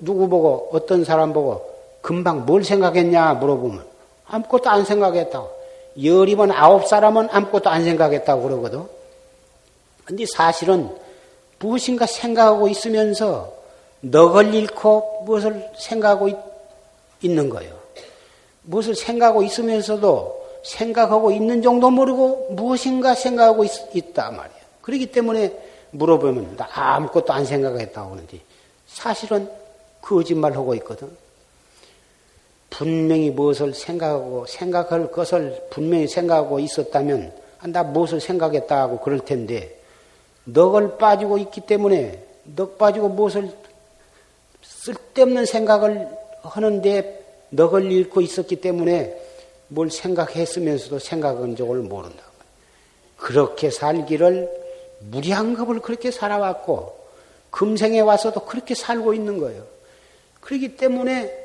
누구 보고 어떤 사람 보고 금방 뭘 생각했냐 물어보면 아무것도 안 생각했다고. 19사람은 아무것도 안 생각했다고 그러거든. 근데 사실은 무엇인가 생각하고 있으면서 넋을 잃고 무엇을 생각하고 있는 거예요. 무엇을 생각하고 있으면서도 생각하고 있는 정도 모르고 무엇인가 생각하고 있다 말이야. 그렇기 때문에 물어보면 나 아무것도 안 생각했다고 하는데 사실은 거짓말하고 있거든. 분명히 무엇을 생각하고 생각할 것을 분명히 생각하고 있었다면 나 무엇을 생각했다 하고 그럴 텐데 넋을 빠지고 있기 때문에 넋 빠지고 무엇을 쓸데없는 생각을 하는데 넋을 잃고 있었기 때문에 뭘 생각했으면서도 생각한 적을 모른다. 그렇게 살기를 무량겁을 그렇게 살아왔고 금생에 와서도 그렇게 살고 있는 거예요. 그렇기 때문에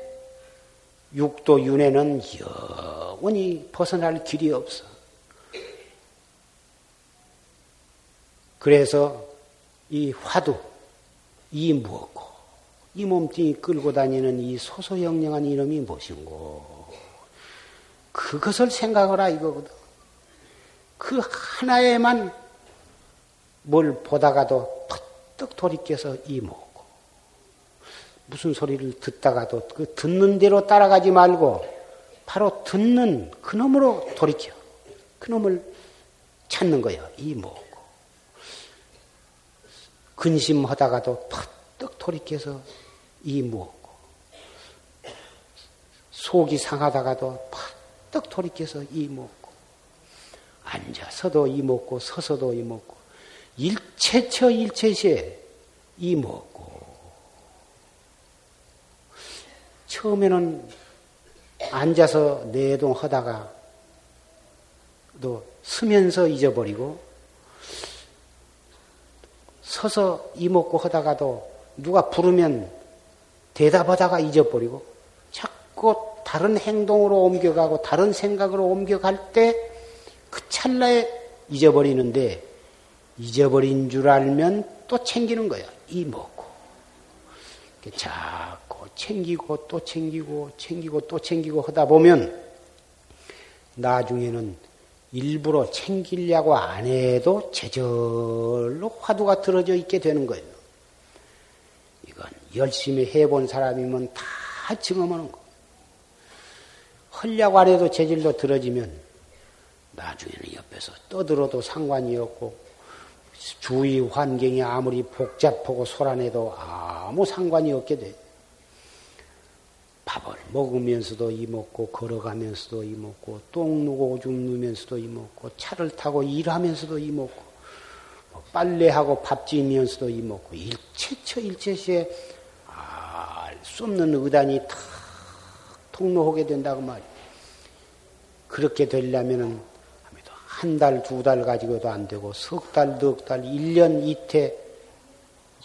육도 윤회는 영원히 벗어날 길이 없어. 그래서 이 화두, 이 무엇고, 이 몸뚱이 끌고 다니는 이 소소영령한 이놈이 무엇인고, 그것을 생각하라 이거거든. 그 하나에만 뭘 보다가도 퍼뜩 돌이켜서 이 무엇고, 무슨 소리를 듣다가도 그 듣는 대로 따라가지 말고 바로 듣는 그놈으로 돌이켜, 그놈을 찾는 거예요. 이 무엇. 근심하다가도 퍼뜩 돌이켜서 이 무엇고, 속이 상하다가도 퍼뜩 돌이켜서 이 무엇고, 앉아서도 이 무엇고, 서서도 이 무엇고, 일체처 일체시에 이 무엇고. 처음에는 앉아서 내동하다가 또 서면서 잊어버리고, 서서 이먹고 하다가도 누가 부르면 대답하다가 잊어버리고 자꾸 다른 행동으로 옮겨가고 다른 생각으로 옮겨갈 때 그 찰나에 잊어버리는데 잊어버린 줄 알면 또 챙기는 거야. 이먹고. 자꾸 챙기고 또 챙기고 챙기고 또 챙기고 하다 보면 나중에는 일부러 챙기려고 안 해도 제절로 화두가 들어져 있게 되는 거예요. 이건 열심히 해본 사람이면 다 증험하는 거예요. 하려고 안 해도 제절로 들어지면 나중에는 옆에서 떠들어도 상관이 없고 주위 환경이 아무리 복잡하고 소란해도 아무 상관이 없게 돼요. 밥을 먹으면서도 이먹고, 걸어가면서도 이먹고, 똥 누고 오줌 누면서도 이먹고, 차를 타고 일하면서도 이먹고, 빨래하고 밥 지으면서도 이먹고, 일체처 일체시에 알 수 없는 의단이 탁 통로하게 된다고 말이에요. 그렇게 되려면은 한 달, 두 달 가지고도 안 되고, 석 달, 넉 달, 1년, 이태,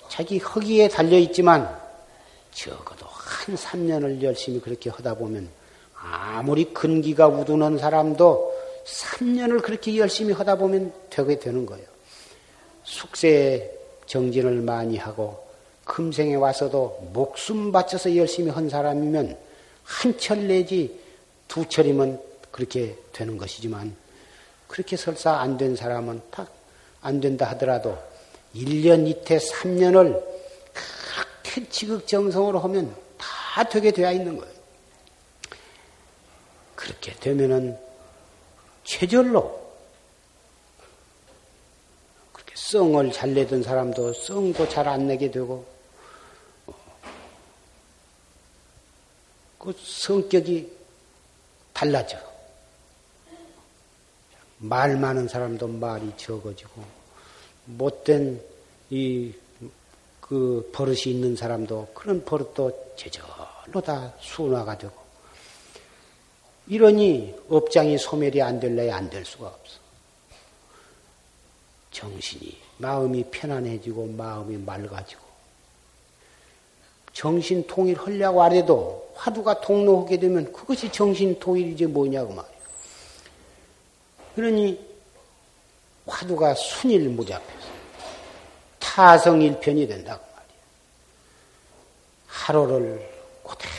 자기 허기에 달려있지만, 적어도 한 3년을 열심히 그렇게 하다 보면 아무리 근기가 우둔한 사람도 3년을 그렇게 열심히 하다 보면 되게 되는 거예요. 숙세에 정진을 많이 하고 금생에 와서도 목숨 바쳐서 열심히 한 사람이면 한 철 내지 두 철이면 그렇게 되는 것이지만 그렇게 설사 안 된 사람은 딱 안 된다 하더라도 1년 이태 3년을 그렇게 지극정성으로 하면 다 되게 되어 있는 거예요. 그렇게 되면은 최절로 그렇게 성을 잘 내던 사람도 성도 잘 안 내게 되고 그 성격이 달라져. 말 많은 사람도 말이 적어지고 못된 그 버릇이 있는 사람도 그런 버릇도 제절로 다 순화가 되고 이러니 업장이 소멸이 안 될래야 안 될 수가 없어. 정신이 마음이 편안해지고 마음이 맑아지고 정신 통일하려고 안 해도 화두가 통로하게 되면 그것이 정신 통일이지 뭐냐고 말이야. 그러니 화두가 순일무잡해서 타성일편이 된다고 말이야. 하루를 그대로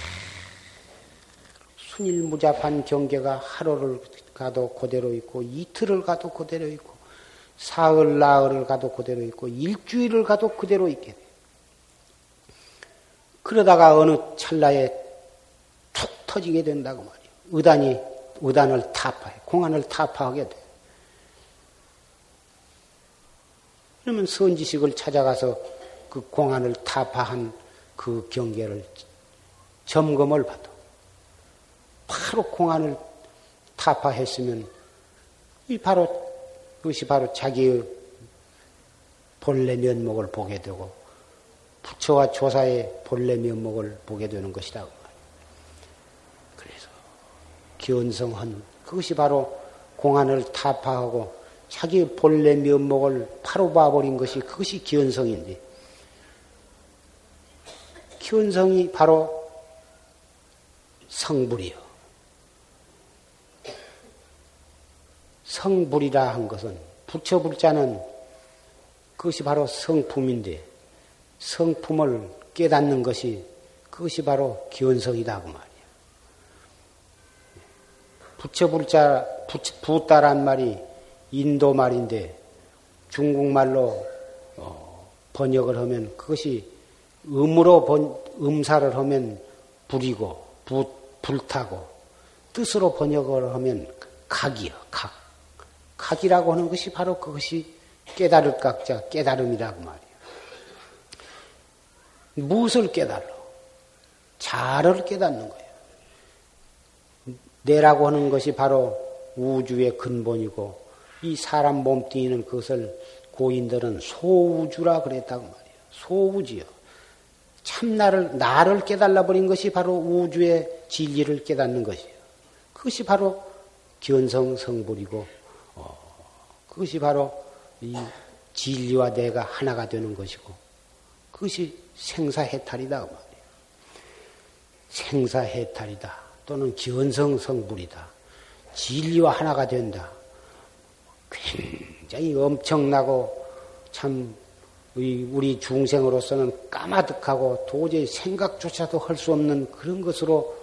순일무잡한 경계가 하루를 가도 그대로 있고 이틀을 가도 그대로 있고 사흘 나흘을 가도 그대로 있고 일주일을 가도 그대로 있게 돼. 그러다가 어느 찰나에 툭 터지게 된다고 말이야. 의단을 타파해. 공안을 타파하게 돼. 그러면 선지식을 찾아가서 그 공안을 타파한 그 경계를 점검을 받아. 바로 공안을 타파했으면 그것이 바로 자기의 본래 면목을 보게 되고 부처와 조사의 본래 면목을 보게 되는 것이라고 말해요. 그래서 견성헌 그것이 바로 공안을 타파하고 자기 본래 면목을 바로 봐버린 것이 그것이 견성인데 견성이 바로 성불이요. 성불이라 한 것은 부처불자는 그것이 바로 성품인데 성품을 깨닫는 것이 그것이 바로 견성이다 그 말이야. 부처불자 부따란 말이 인도 말인데 중국말로 번역을 하면 그것이 음으로 음사를 하면 불이고 불타고 뜻으로 번역을 하면 각이요. 각이라고 하는 것이 바로 그것이 깨달을 각자 깨달음이라고 말이에요. 무엇을 깨달아? 자를 깨닫는 거예요. 내라고 하는 것이 바로 우주의 근본이고 이 사람 몸뚱이는 그것을 고인들은 소우주라 그랬다고 말이에요. 소우지요. 참 나를 깨달아버린 것이 바로 우주의 진리를 깨닫는 것이에요. 그것이 바로 견성성불이고 그것이 바로 이 진리와 내가 하나가 되는 것이고 그것이 생사해탈이다 말이에요. 생사해탈이다 또는 견성성불이다. 진리와 하나가 된다. 굉장히 엄청나고 참 우리 중생으로서는 까마득하고 도저히 생각조차도 할 수 없는 그런 것으로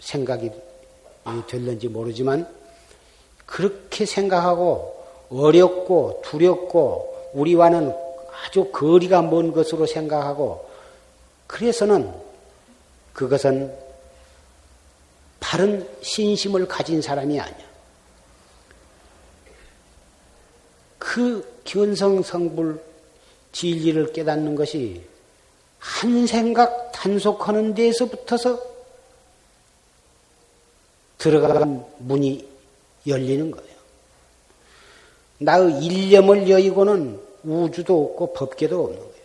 생각이 될는지 모르지만 그렇게 생각하고 어렵고 두렵고 우리와는 아주 거리가 먼 것으로 생각하고 그래서는 그것은 바른 신심을 가진 사람이 아니야. 그 견성성불 진리를 깨닫는 것이 한 생각 단속하는 데에서부터서 들어가는 문이 열리는 거예요. 나의 일념을 여의고는 우주도 없고 법계도 없는 거예요.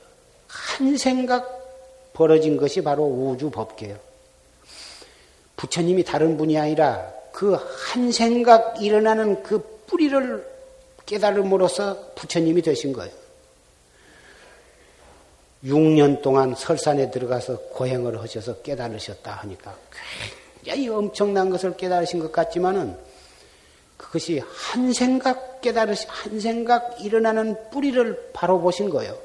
한 생각 벌어진 것이 바로 우주 법계예요. 부처님이 다른 분이 아니라 그 한 생각 일어나는 그 뿌리를 깨달음으로써 부처님이 되신 거예요. 6년 동안 설산에 들어가서 고행을 하셔서 깨달으셨다 하니까 굉장히 엄청난 것을 깨달으신 것 같지만은 그것이 한 생각 일어나는 뿌리를 바로 보신 거예요.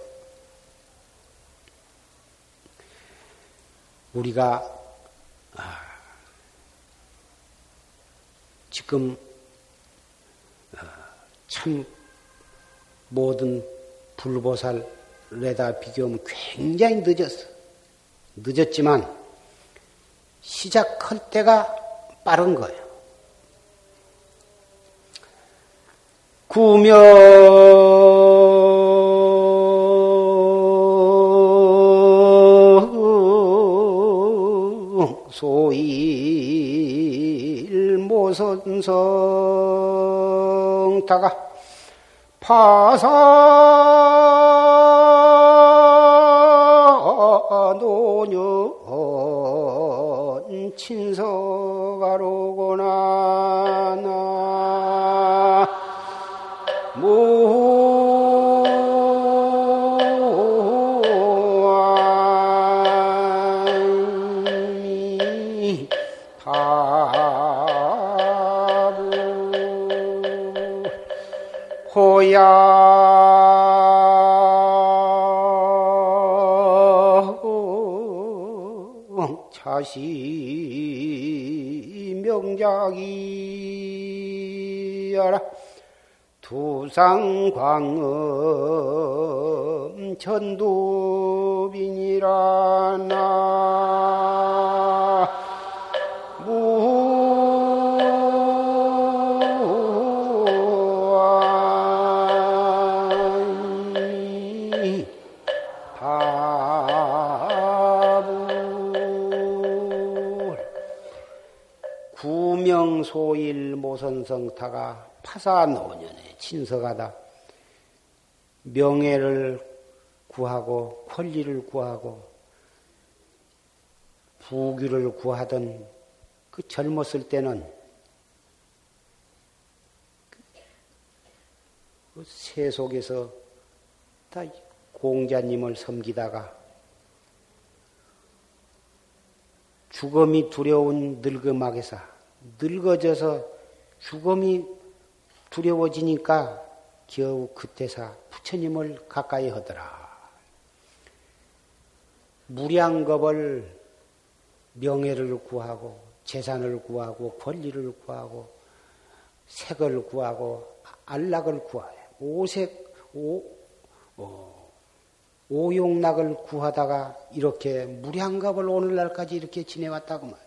우리가 지금 참 모든 불보살에다 비교하면 굉장히 늦었어. 늦었지만 시작할 때가 빠른 거예요. 구명 소일 모선성 다가 파사노년 친서가로구나 나무 자시 명작이여라 두상광음 천두빈이라 나무 왕소일 모선성타가 파사노년에 친서가다. 명예를 구하고 권리를 구하고 부귀를 구하던 그 젊었을 때는 그 세속에서 다 공자님을 섬기다가 죽음이 두려운 늙음악에서 늙어져서 죽음이 두려워지니까 겨우 그때사 부처님을 가까이 하더라. 무량겁을 명예를 구하고 재산을 구하고 권리를 구하고 색을 구하고 안락을 구하고 오용락을 구하다가 이렇게 무량겁을 오늘날까지 이렇게 지내왔다고 말이에요.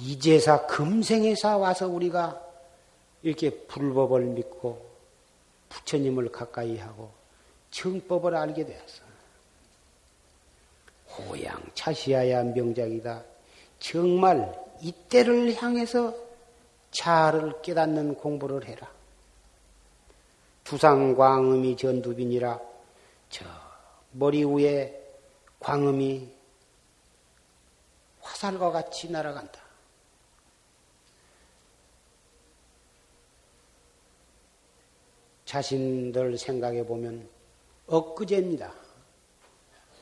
이제사 금생에서 와서 우리가 이렇게 불법을 믿고 부처님을 가까이 하고 정법을 알게 되었어. 호양 차시아야 명작이다. 정말 이때를 향해서 자아를 깨닫는 공부를 해라. 두상광음이 전두빈이라. 저 머리 위에 광음이 화살과 같이 날아간다. 자신들 생각해 보면 엊그제입니다.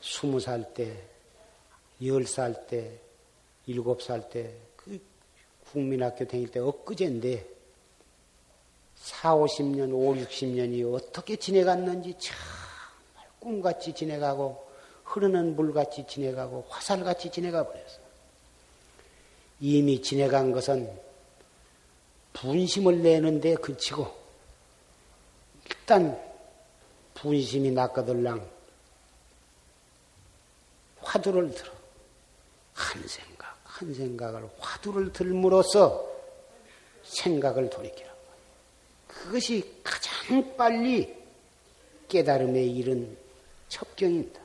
20살 때, 10살 때, 7살 때, 그 국민학교 다닐 때 엊그제인데 40, 50년, 50, 60년이 어떻게 지내갔는지 정말 꿈같이 지내가고 흐르는 물같이 지내가고 화살같이 지내가 버렸어요. 이미 지내간 것은 분심을 내는데 그치고 일단 분심이 낚아들랑 화두를 들어. 한 생각, 한 생각을 화두를 들므로써 생각을 돌이키라. 그것이 가장 빨리 깨달음에 이른 첩경입니다.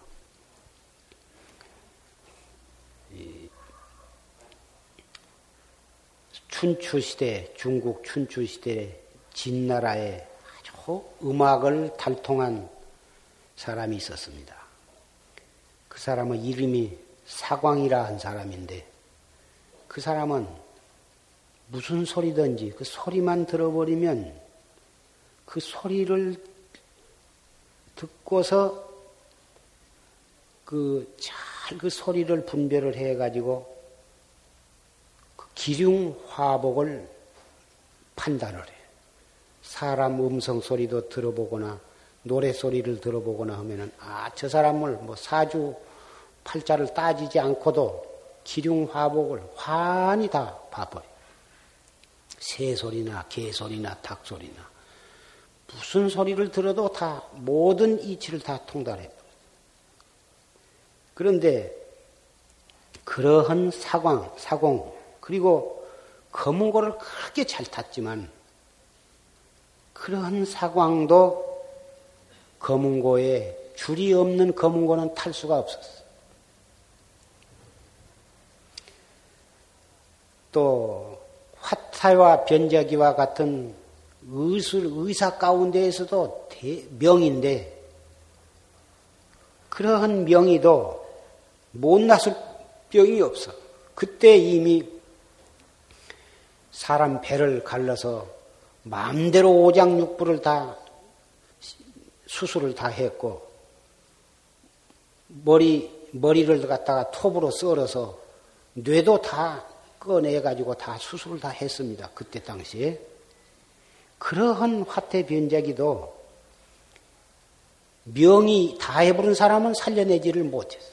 춘추시대, 중국 춘추시대 진나라에 아주 음악을 달통한 사람이 있었습니다. 그 사람의 이름이 사광이라 한 사람인데 그 사람은 무슨 소리든지 그 소리만 들어버리면 그 소리를 듣고서 그 잘 그 소리를 분별을 해가지고 그 기륭화복을 판단을 해. 사람 음성 소리도 들어보거나 노래 소리를 들어보거나 하면은 아, 저 사람을 뭐 사주 팔자를 따지지 않고도 기륭화복을 환히 다 봐버려. 새 소리나 개 소리나 닭 소리나. 무슨 소리를 들어도 다 모든 이치를 다 통달해. 그런데 그러한 사공 그리고 거문고를 크게 잘 탔지만 그러한 사광도 거문고에 줄이 없는 거문고는 탈 수가 없었어. 또 화타와 변자기와 같은 의사 가운데에서도 명인데 그러한 명의도 못났을 병이 없어. 그때 이미 사람 배를 갈라서 마음대로 오장육부를 다 수술을 다 했고 머리를 갖다가 톱으로 썰어서 뇌도 다 꺼내가지고 다 수술을 다 했습니다. 그때 당시에. 그러한 화태변자기도 명이 다 해부른 사람은 살려내지를 못했어.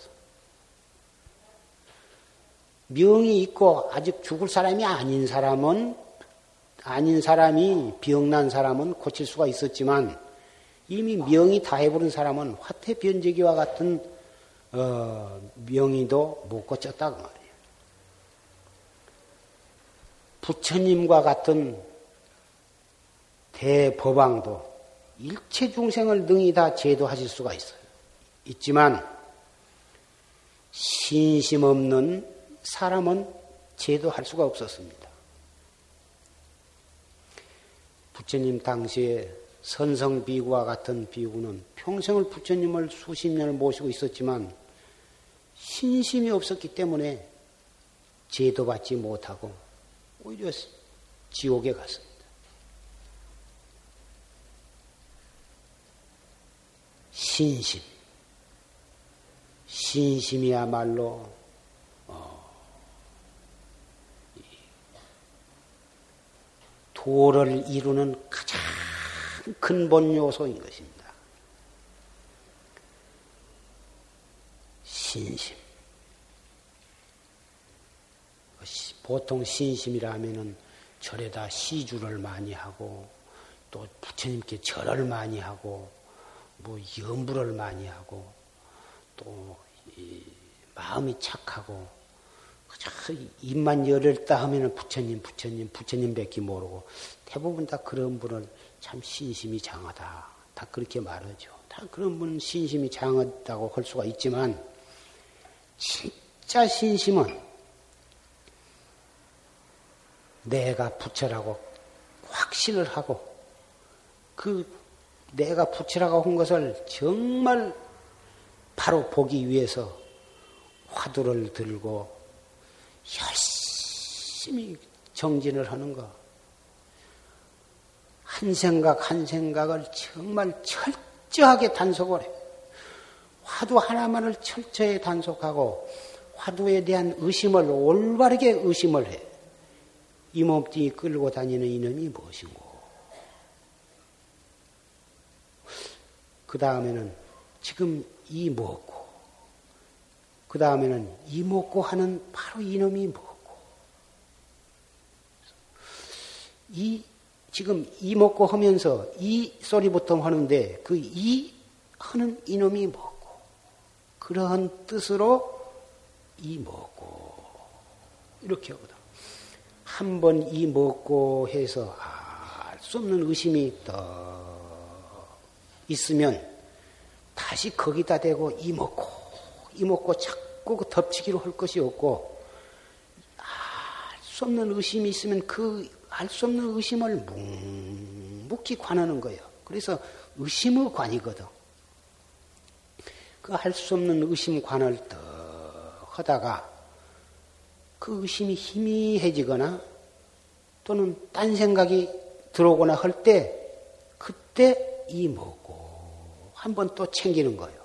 명이 있고 아직 죽을 사람이 아닌 사람이 병난 사람은 고칠 수가 있었지만 이미 명이 다 해부른 사람은 화태변자기와 같은 명의도 못 고쳤다고 말이에요. 부처님과 같은 대법왕도 일체 중생을 능히 다 제도하실 수가 있어요. 있지만 신심 없는 사람은 제도할 수가 없었습니다. 부처님 당시에 선성비구와 같은 비구는 평생을 부처님을 수십 년을 모시고 있었지만 신심이 없었기 때문에 제도받지 못하고 오히려 지옥에 갔습니다. 신심. 신심이야말로 도를 이루는 가장 근본 요소인 것입니다. 신심. 보통 신심이라 하면은 절에다 시주를 많이 하고 또 부처님께 절을 많이 하고 뭐 염불을 많이 하고 또 이 마음이 착하고 입만 열었다 하면은 부처님 밖에 모르고 대부분 다 그런 분은 참 신심이 장하다 다 그렇게 말하죠. 다 그런 분은 신심이 장하다고 할 수가 있지만 진짜 신심은 내가 부처라고 확신을 하고 그 내가 부처라고 한 것을 정말 바로 보기 위해서 화두를 들고 열심히 정진을 하는 거. 한 생각 한 생각을 정말 철저하게 단속을 해. 화두 하나만을 철저히 단속하고 화두에 대한 의심을 올바르게 의심을 해. 이 몸뚱이 끌고 다니는 이놈이 무엇인고. 그 다음에는 지금 이 먹고, 그 다음에는 이 먹고 하는 바로 이놈이 먹고. 이, 지금 이 먹고 하면서 이 소리부터 하는데 그 이 하는 이놈이 먹고. 그러한 뜻으로 이 먹고. 이렇게 하거든. 한 번 이 먹고 해서 알 수 없는 의심이 더 있으면 다시 거기다 대고 이 먹고 자꾸 덮치기로 할 것이 없고 알 수 없는 의심이 있으면 그 알 수 없는 의심을 묵묵히 관하는 거예요. 그래서 의심의 관이거든. 그 알 수 없는 의심 관을 더 하다가 그 의심이 희미해지거나 또는 딴 생각이 들어오거나 할 때 그때 이 먹고 한 번 또 챙기는 거예요.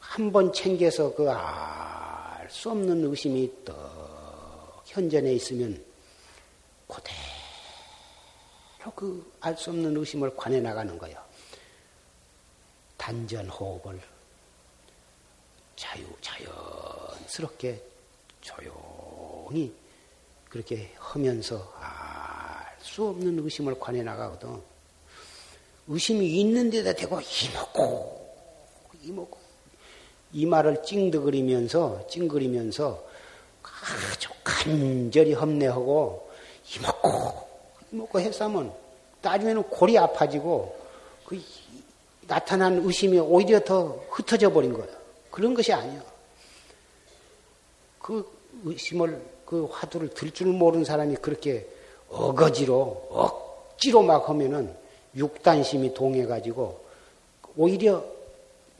한 번 챙겨서 그 알 수 없는 의심이 또 현전에 있으면 그대로 그 알 수 없는 의심을 관해 나가는 거예요. 단전호흡을 자연스럽게 조용히 그렇게 하면서 알 수 없는 의심을 관해 나가거든. 의심이 있는 데다 대고 이먹고 이 말을 찡그리면서 아주 간절히 험내하고 이먹고 했으면 나중에는 골이 아파지고 그 나타난 의심이 오히려 더 흩어져 버린 거야. 그런 것이 아니야. 그 의심을 그 화두를 들 줄 모르는 사람이 그렇게 억지로 막 하면은 육단심이 동해가지고 오히려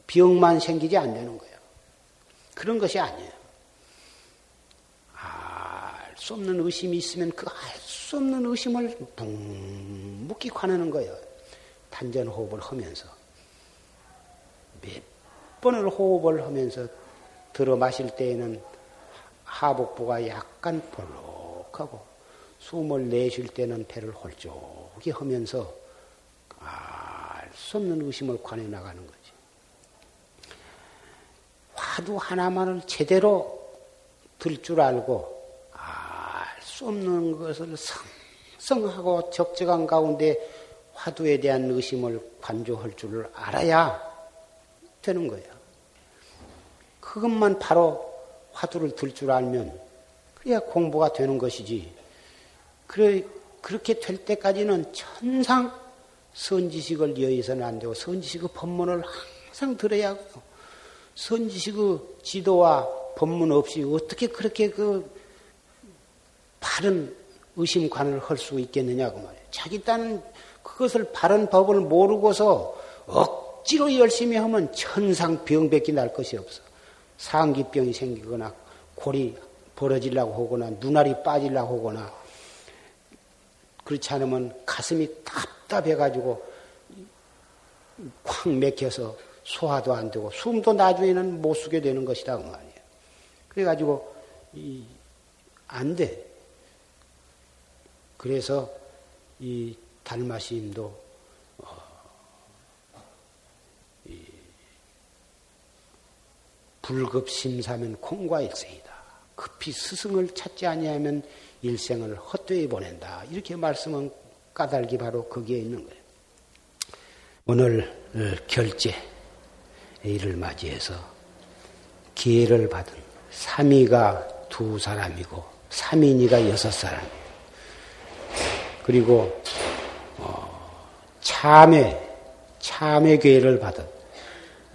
병만 생기지 안 되는 거예요. 그런 것이 아니에요. 알 수 없는 의심이 있으면 그 알 수 없는 의심을 묵묵히 관하는 거예요. 단전 호흡을 하면서 몇 번을 호흡을 하면서 들어 마실 때에는 하복부가 약간 볼록하고 숨을 내쉴 때는 배를 홀쭉히 하면서 알 수 없는 의심을 관해 나가는 거지. 화두 하나만을 제대로 들 줄 알고 알 수 없는 것을 상성하고 적적한 가운데 화두에 대한 의심을 관조할 줄을 알아야 되는 거예요. 그것만 바로 화두를 들 줄 알면 그래야 공부가 되는 것이지. 그렇게 될 때까지는 천상 선지식을 여의서는 안 되고 선지식의 법문을 항상 들어야 하고 선지식의 지도와 법문 없이 어떻게 그렇게 그 다른 의심관을 할 수 있겠느냐고 말이에요. 자기 딴 그것을 바른 법을 모르고서 억지로 열심히 하면 천상병밖에 날 것이 없어. 상기병이 생기거나 골이 벌어지려고 하거나 눈알이 빠지려고 하거나 그렇지 않으면 가슴이 답답해가지고 콱 맥혀서 소화도 안 되고 숨도 나중에는 못 쉬게 되는 것이다 그 말이에요. 그래가지고 안 돼. 그래서 이 달마시임도 불급심사면 콩과일생이다. 급히 스승을 찾지 아니하면 일생을 헛되이 보낸다. 이렇게 말씀은 까닭이 바로 거기에 있는 거예요. 오늘 결제일을 맞이해서 기회를 받은 삼이가 2 사람이고 삼인이가 6 사람이에요. 그리고 참회계를 받은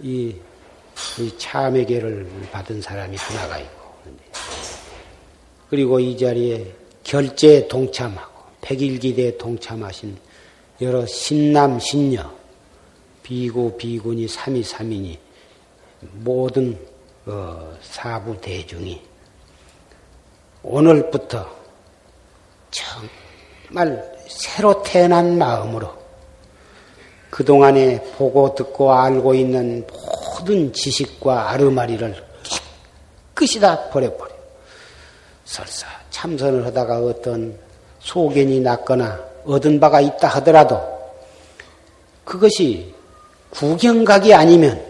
이 참회계를 받은 사람이 하나가 있고, 그리고 이 자리에 결제에 동참하고 백일기대에 동참하신 여러 신남 신녀 비구 비구니 삼이 삼이니 모든 사부 대중이 오늘부터 정말 새로 태어난 마음으로 그동안에 보고 듣고 알고 있는 모든 지식과 아르마리를 깨끗이 다 버려버려. 설사 참선을 하다가 어떤 소견이 났거나 얻은 바가 있다 하더라도 그것이 구경각이 아니면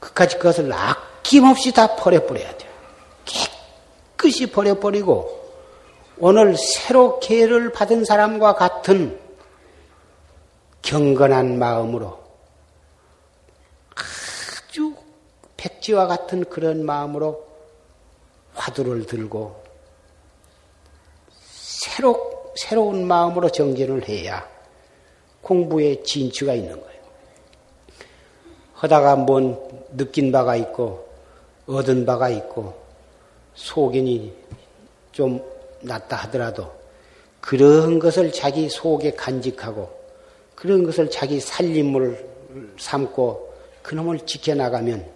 그까지 그것을 아낌없이 다 버려버려야 돼요. 깨끗이 버려버리고 오늘 새로 기회를 받은 사람과 같은 경건한 마음으로 아주 백지와 같은 그런 마음으로 화두를 들고 새로운 마음으로 정진을 해야 공부에 진취가 있는 거예요. 하다가 뭔 느낀 바가 있고 얻은 바가 있고 소견이 좀 났다 하더라도 그런 것을 자기 속에 간직하고 그런 것을 자기 살림을 삼고 그놈을 지켜나가면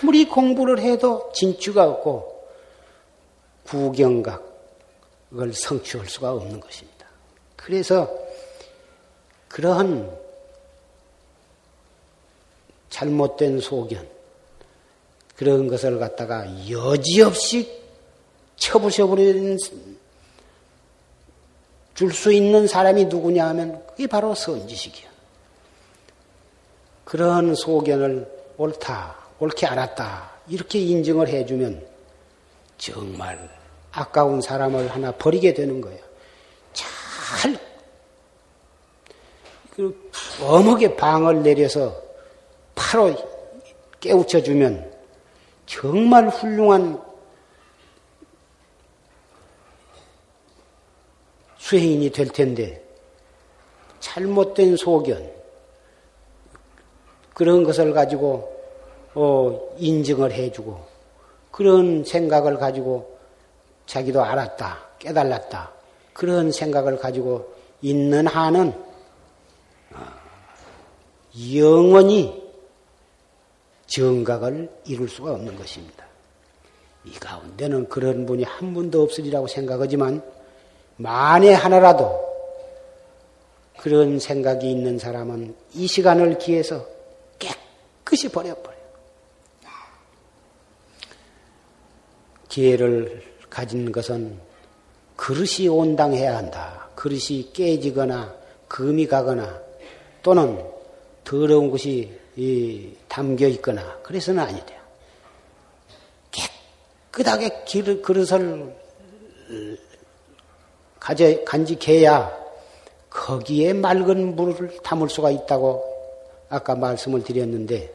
아무리 공부를 해도 진취가 없고 구경각을 성취할 수가 없는 것입니다. 그래서 그러한 잘못된 소견 그런 것을 갖다가 여지없이 쳐부셔버리는 줄 수 있는 사람이 누구냐 하면 그게 바로 선지식이야. 그런 소견을 옳다, 옳게 알았다 이렇게 인정을 해주면 정말 아까운 사람을 하나 버리게 되는 거야. 잘 어묵에 방을 내려서 바로 깨우쳐주면 정말 훌륭한 수행인이 될 텐데 잘못된 소견 그런 것을 가지고 인증을 해주고 그런 생각을 가지고 자기도 알았다 깨달았다 그런 생각을 가지고 있는 한은 영원히 정각을 이룰 수가 없는 것입니다. 이 가운데는 그런 분이 한 분도 없으리라고 생각하지만 만에 하나라도 그런 생각이 있는 사람은 이 시간을 기해서 깨끗이 버려버려요. 기회를 가진 것은 그릇이 온당해야 한다. 그릇이 깨지거나 금이 가거나 또는 더러운 것이 담겨 있거나 그래서는 아니래요. 깨끗하게 그릇을 간직해야 거기에 맑은 물을 담을 수가 있다고 아까 말씀을 드렸는데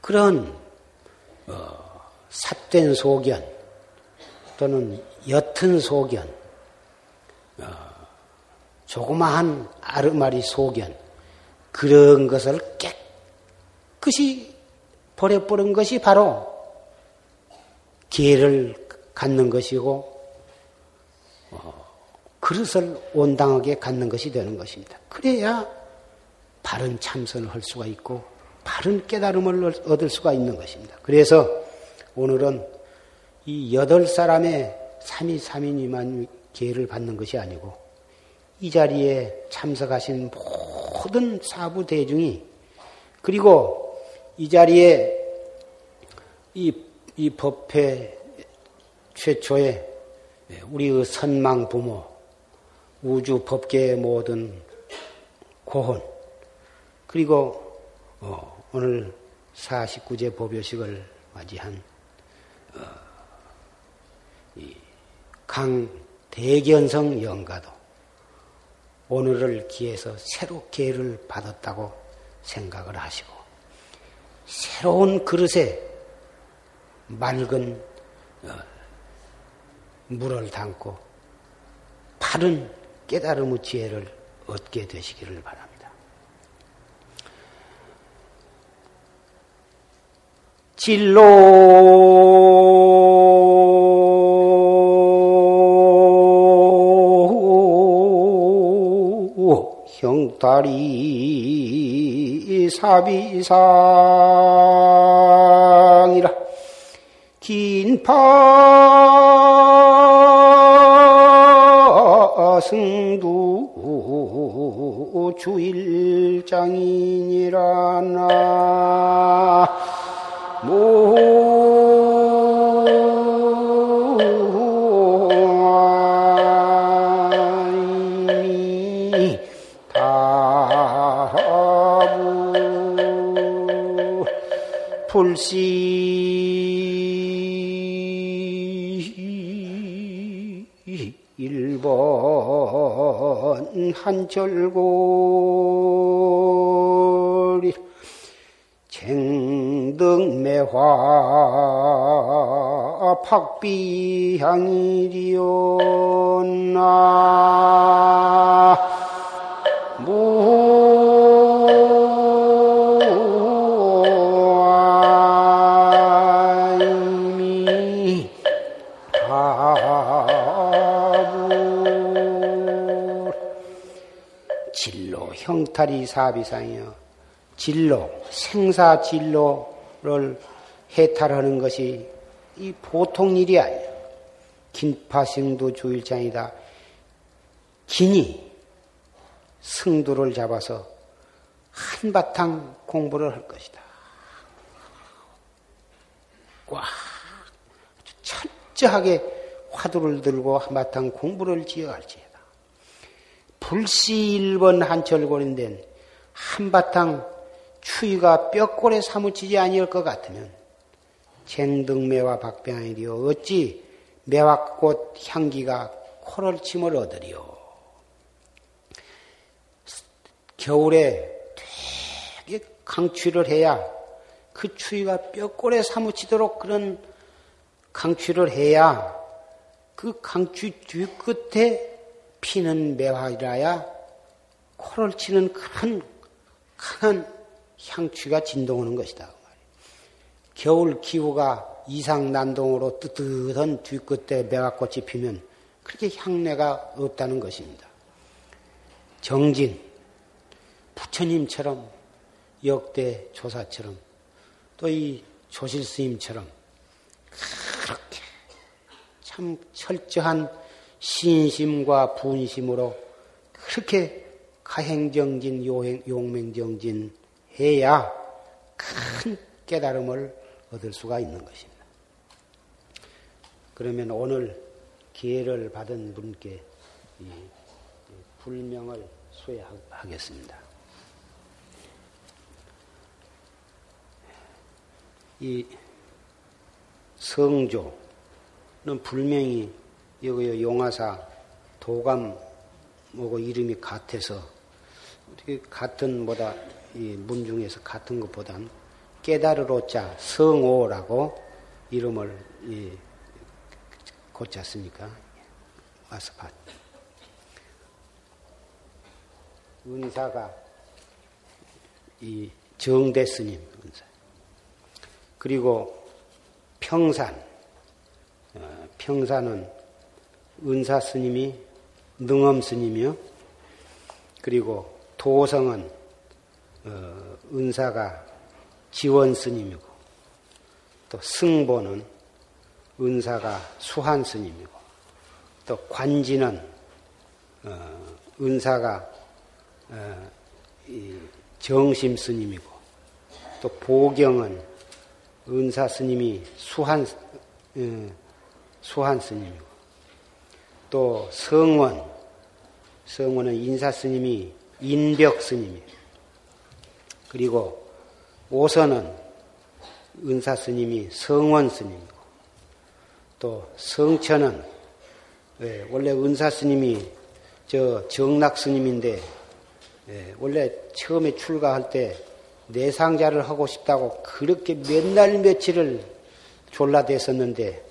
그런 삿된 소견 또는 옅은 소견 조그마한 아르마리 소견 그런 것을 깨끗이 버려버린 것이 바로 기회를 갖는 것이고 그릇을 온당하게 갖는 것이 되는 것입니다. 그래야 바른 참선을 할 수가 있고 바른 깨달음을 얻을 수가 있는 것입니다. 그래서 오늘은 이 8사람의 3.2.3.2만 기회를 받는 것이 아니고 이 자리에 참석하신 모든 사부 대중이 그리고 이 자리에 이 법회 최초의 우리의 선망 부모, 우주 법계의 모든 고혼, 그리고 오늘 49제 법요식을 맞이한 강대견성 영가도 오늘을 기해서 새로 기회를 받았다고 생각을 하시고 새로운 그릇에 맑은 물을 담고 바른 깨달음의 지혜를 얻게 되시기를 바랍니다. 진로 형탈이 사비상이라 긴파 승두 주일장이니라 나모 불시 1번 한철골 쟁등매화 박비향이리온나 형탈이 사비상이여 진로, 생사 진로를 해탈하는 것이 이 보통 일이 아니야. 긴파승두 주일장이다. 긴이 승두를 잡아서 한바탕 공부를 할 것이다. 꽉 아주 철저하게 화두를 들고 한바탕 공부를 지어갈지. 불시 1번 한철골인 된 한바탕 추위가 뼈골에 사무치지 아니할 것 같으면 쟁등매와 박병이리요 어찌 매화꽃 향기가 코를 침을 얻으리요. 겨울에 되게 강추위를 해야 그 추위가 뼈골에 사무치도록 그런 강추위를 해야 그 강추위 뒤끝에 피는 매화이라야 코를 치는 큰 강한 향취가 진동하는 것이다. 겨울 기후가 이상 난동으로 뜨뜻한 뒤끝에 매화꽃이 피면 그렇게 향내가 없다는 것입니다. 정진, 부처님처럼 역대 조사처럼 또 이 조실 스님처럼 그렇게 참 철저한 신심과 분심으로 그렇게 가행정진, 용맹정진 해야 큰 깨달음을 얻을 수가 있는 것입니다. 그러면 오늘 기회를 받은 분께 이 불명을 수여하겠습니다. 이 성조는 불명이 여기 용화사 도감하고 이름이 같아서 어떻게 같은 보다 이 문중에서 같은 것보단 깨달으로 자 성오라고 이름을 고쳤습니까? 아스팟 은사가 이 정대 스님 은사 그리고 평산 평사는 은사 스님이 능엄 스님이요. 그리고 도성은 은사가 지원 스님이고, 또 승보는 은사가 수한 스님이고, 또 관지는 은사가 정심 스님이고, 또 보경은 은사 스님이 수한 스님이고, 또 성원은 인사 스님이 인벽 스님이에요. 그리고 오선은 은사 스님이 성원 스님이고, 또 성천은 원래 은사 스님이 저 정락 스님인데, 원래 처음에 출가할 때 내상자를 하고 싶다고 그렇게 몇날 며칠을 졸라댔었는데,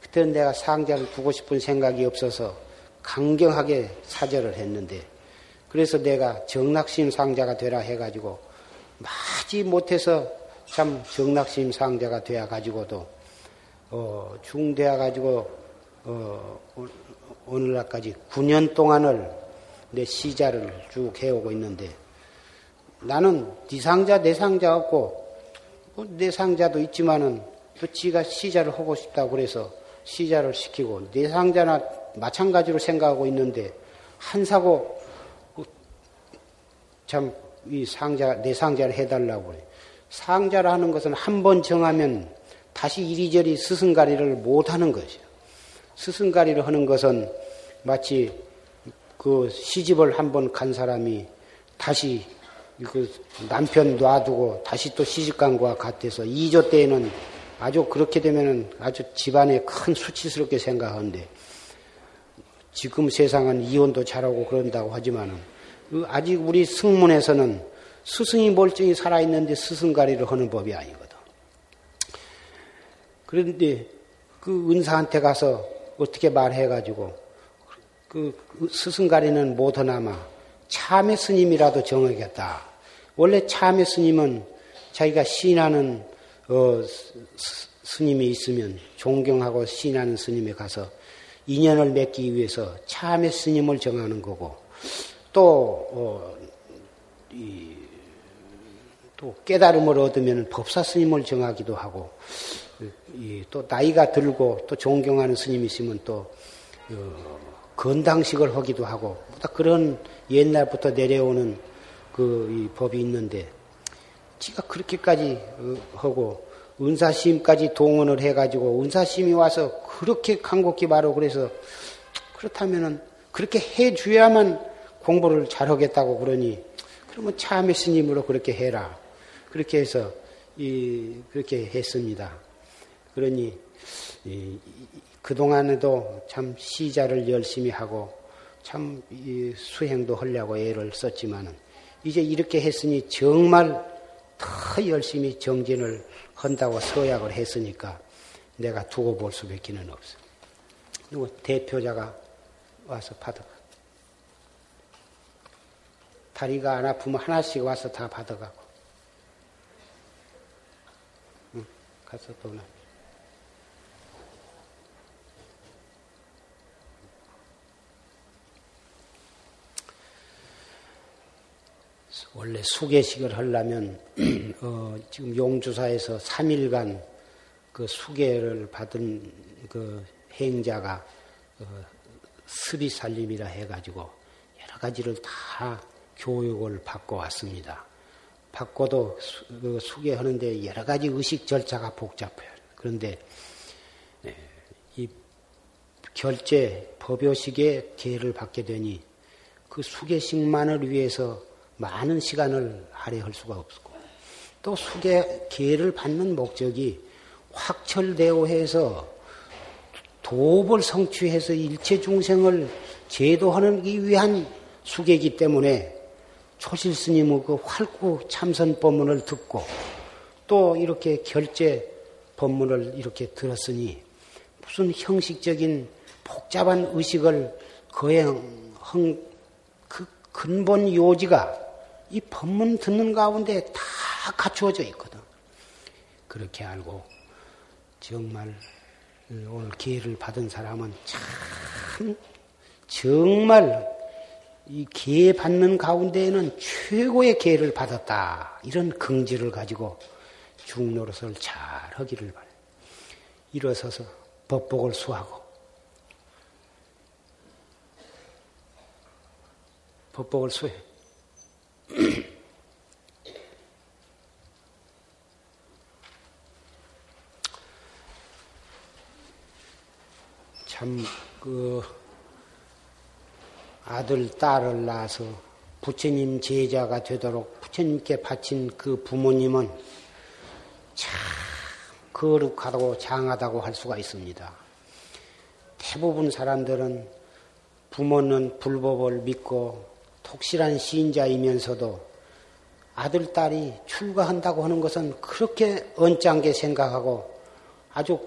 그때는 내가 상자를 두고 싶은 생각이 없어서 강경하게 사절을 했는데, 그래서 내가 정락심 상자가 되라 해가지고 마지 못해서 참 정락심 상자가 되어가지고도 중되어가지고 오늘날까지 9년 동안을 내 시자를 쭉 해오고 있는데, 나는 니상자 내상자 없고 내상자도 있지만은 또 지가 시자를 하고 싶다고 그래서 시자를 시키고 내상자나 마찬가지로 생각하고 있는데, 한사고 참 이 상자 내상자를 해달라고 그래. 상자라는 것은 한 번 정하면 다시 이리저리 스승가리를 못하는 것이에요. 스승가리를 하는 것은 마치 그 시집을 한 번 간 사람이 다시 그 남편 놔두고 다시 또 시집간 것과 같아서, 2조 때에는 아주 그렇게 되면은 아주 집안에 큰 수치스럽게 생각하는데, 지금 세상은 이혼도 잘하고 그런다고 하지만은 아직 우리 승문에서는 스승이 멀쩡히 살아있는데 스승가리를 하는 법이 아니거든. 그런데 그 은사한테 가서 어떻게 말해가지고 그 스승가리는 못하나마 참회 스님이라도 정하겠다. 원래 참회 스님은 자기가 신하는 스님이 있으면 존경하고 신하는 스님에 가서 인연을 맺기 위해서 참회 스님을 정하는 거고, 또 깨달음을 얻으면 법사 스님을 정하기도 하고, 또 나이가 들고 또 존경하는 스님이 있으면 또 건당식을 하기도 하고, 그런 옛날부터 내려오는 그 법이 있는데, 지가 그렇게까지 하고 은사심까지 동원을 해가지고 은사심이 와서 그렇게 간곡히 말하고, 그래서 그렇다면은 그렇게 해줘야만 공부를 잘하겠다고 그러니, 그러면 참회 스님으로 그렇게 해라. 그렇게 해서 그렇게 했습니다. 그러니 그동안에도 참 시자를 열심히 하고 참 수행도 하려고 애를 썼지만은, 이제 이렇게 했으니 정말 더 열심히 정진을 한다고 서약을 했으니까 내가 두고 볼 수밖에 는 없어. 그리고 대표자가 와서 받아가. 다리가 안 아프면 하나씩 와서 다 받아가고. 응, 가서 보나. 원래 수계식을 하려면 지금 용주사에서 3일간 그 수계를 받은 그 행자가 스비살림이라 해가지고 여러 가지를 다 교육을 받고 왔습니다. 받고도 수계하는데 여러 가지 의식 절차가 복잡해요. 그런데 이 결제 법요식에 기회를 받게 되니 그 수계식만을 위해서 많은 시간을 할애할 수가 없고, 또 수계 기회를 받는 목적이 확철대오해서 도업을 성취해서 일체 중생을 제도하기 위한 수계이기 때문에, 초실스님의 그 활구 참선 법문을 듣고 또 이렇게 결제 법문을 이렇게 들었으니 무슨 형식적인 복잡한 의식을 거행한 그 근본 요지가 이 법문 듣는 가운데 다 갖추어져 있거든. 그렇게 알고 정말 오늘 기회를 받은 사람은 참 정말 이 기회 받는 가운데에는 최고의 기회를 받았다. 이런 긍지를 가지고 중노릇을 잘 하기를 바래. 일어서서 법복을 수하고 법복을 수해. 참 아들, 딸을 낳아서 부처님 제자가 되도록 부처님께 바친 그 부모님은 참 거룩하다고 장하다고 할 수가 있습니다. 대부분 사람들은 부모는 불법을 믿고 독실한 신자이면서도 아들, 딸이 출가한다고 하는 것은 그렇게 언짢게 생각하고 아주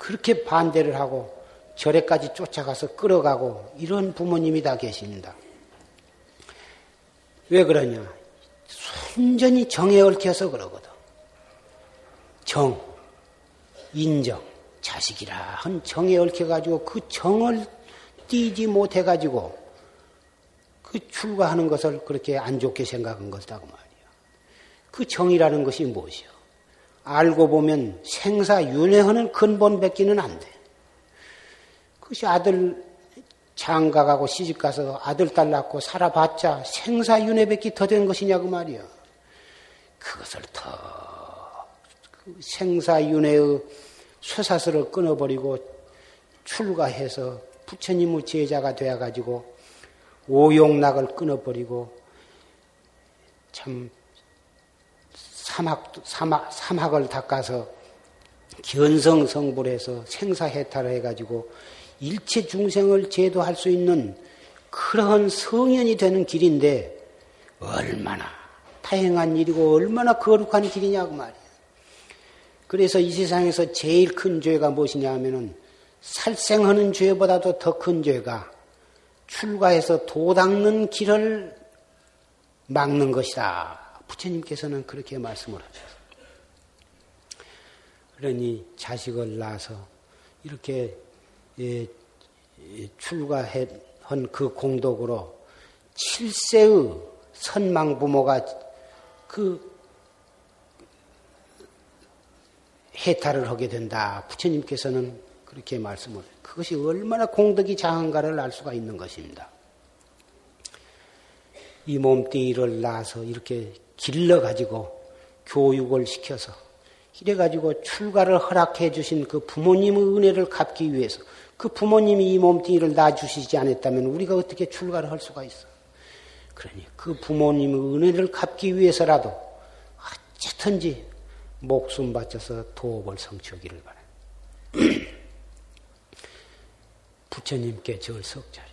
그렇게 반대를 하고 절에까지 쫓아가서 끌어가고 이런 부모님이 다 계십니다. 왜 그러냐? 순전히 정에 얽혀서 그러거든. 정, 인정, 자식이라 한 정에 얽혀가지고 그 정을 띄지 못해가지고 그 출가하는 것을 그렇게 안 좋게 생각한 것이다 그 말이야. 그 정이라는 것이 무엇이야? 알고 보면 생사윤회하는 근본 뱉기는 안 돼. 그것이 아들 장가가고 시집가서 아들 딸 낳고 살아봤자 생사윤회 뱉기 더 된 것이냐 그 말이야. 그것을 더 생사윤회의 쇠사슬을 끊어버리고 출가해서 부처님의 제자가 되어가지고 오욕락을 끊어버리고 참 삼학을 닦아서 견성성불해서 생사해탈을 해가지고 일체 중생을 제도할 수 있는 그러한 성현이 되는 길인데 얼마나 다행한 일이고 얼마나 거룩한 길이냐고 말이야. 그래서 이 세상에서 제일 큰 죄가 무엇이냐 하면은 살생하는 죄보다도 더 큰 죄가 출가해서 도 닦는 길을 막는 것이다. 부처님께서는 그렇게 말씀을 하셨어요. 그러니 자식을 낳아서 이렇게 출가한 그 공덕으로 7세의 선망 부모가 그 해탈을 하게 된다. 부처님께서는 그렇게 말씀을 해요. 그것이 얼마나 공덕이 장한가를 알 수가 있는 것입니다. 이 몸뚱이를 낳아서 이렇게 길러가지고 교육을 시켜서 이래가지고 출가를 허락해 주신 그 부모님의 은혜를 갚기 위해서 그 부모님이 이 몸뚱이를 낳아주시지 않았다면 우리가 어떻게 출가를 할 수가 있어. 그러니 그 부모님의 은혜를 갚기 위해서라도 어쨌든지 목숨 바쳐서 도업을 성취하기를 바라요. 부처님께 절석자리.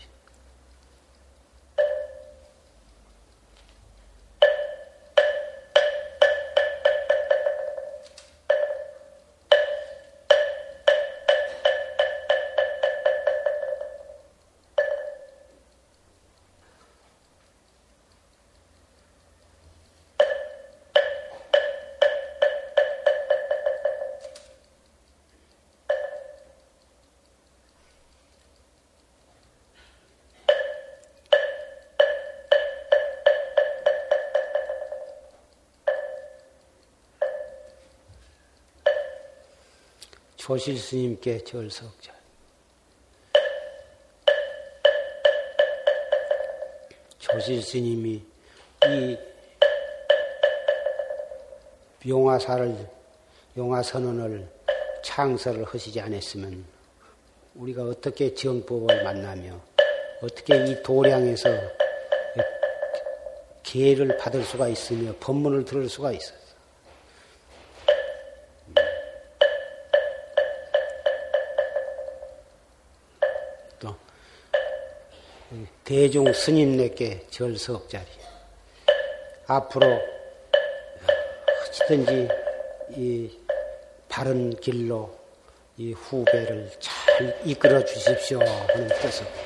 조실 스님께 절석자. 조실 스님이 이 용화선언을 창설을 하시지 않았으면 우리가 어떻게 정법을 만나며 어떻게 이 도량에서 기회를 받을 수가 있으며 법문을 들을 수가 있어요. 대중 스님네께 절석자리. 앞으로 어찌든지 이 바른 길로 이 후배를 잘 이끌어 주십시오 하는 뜻으로.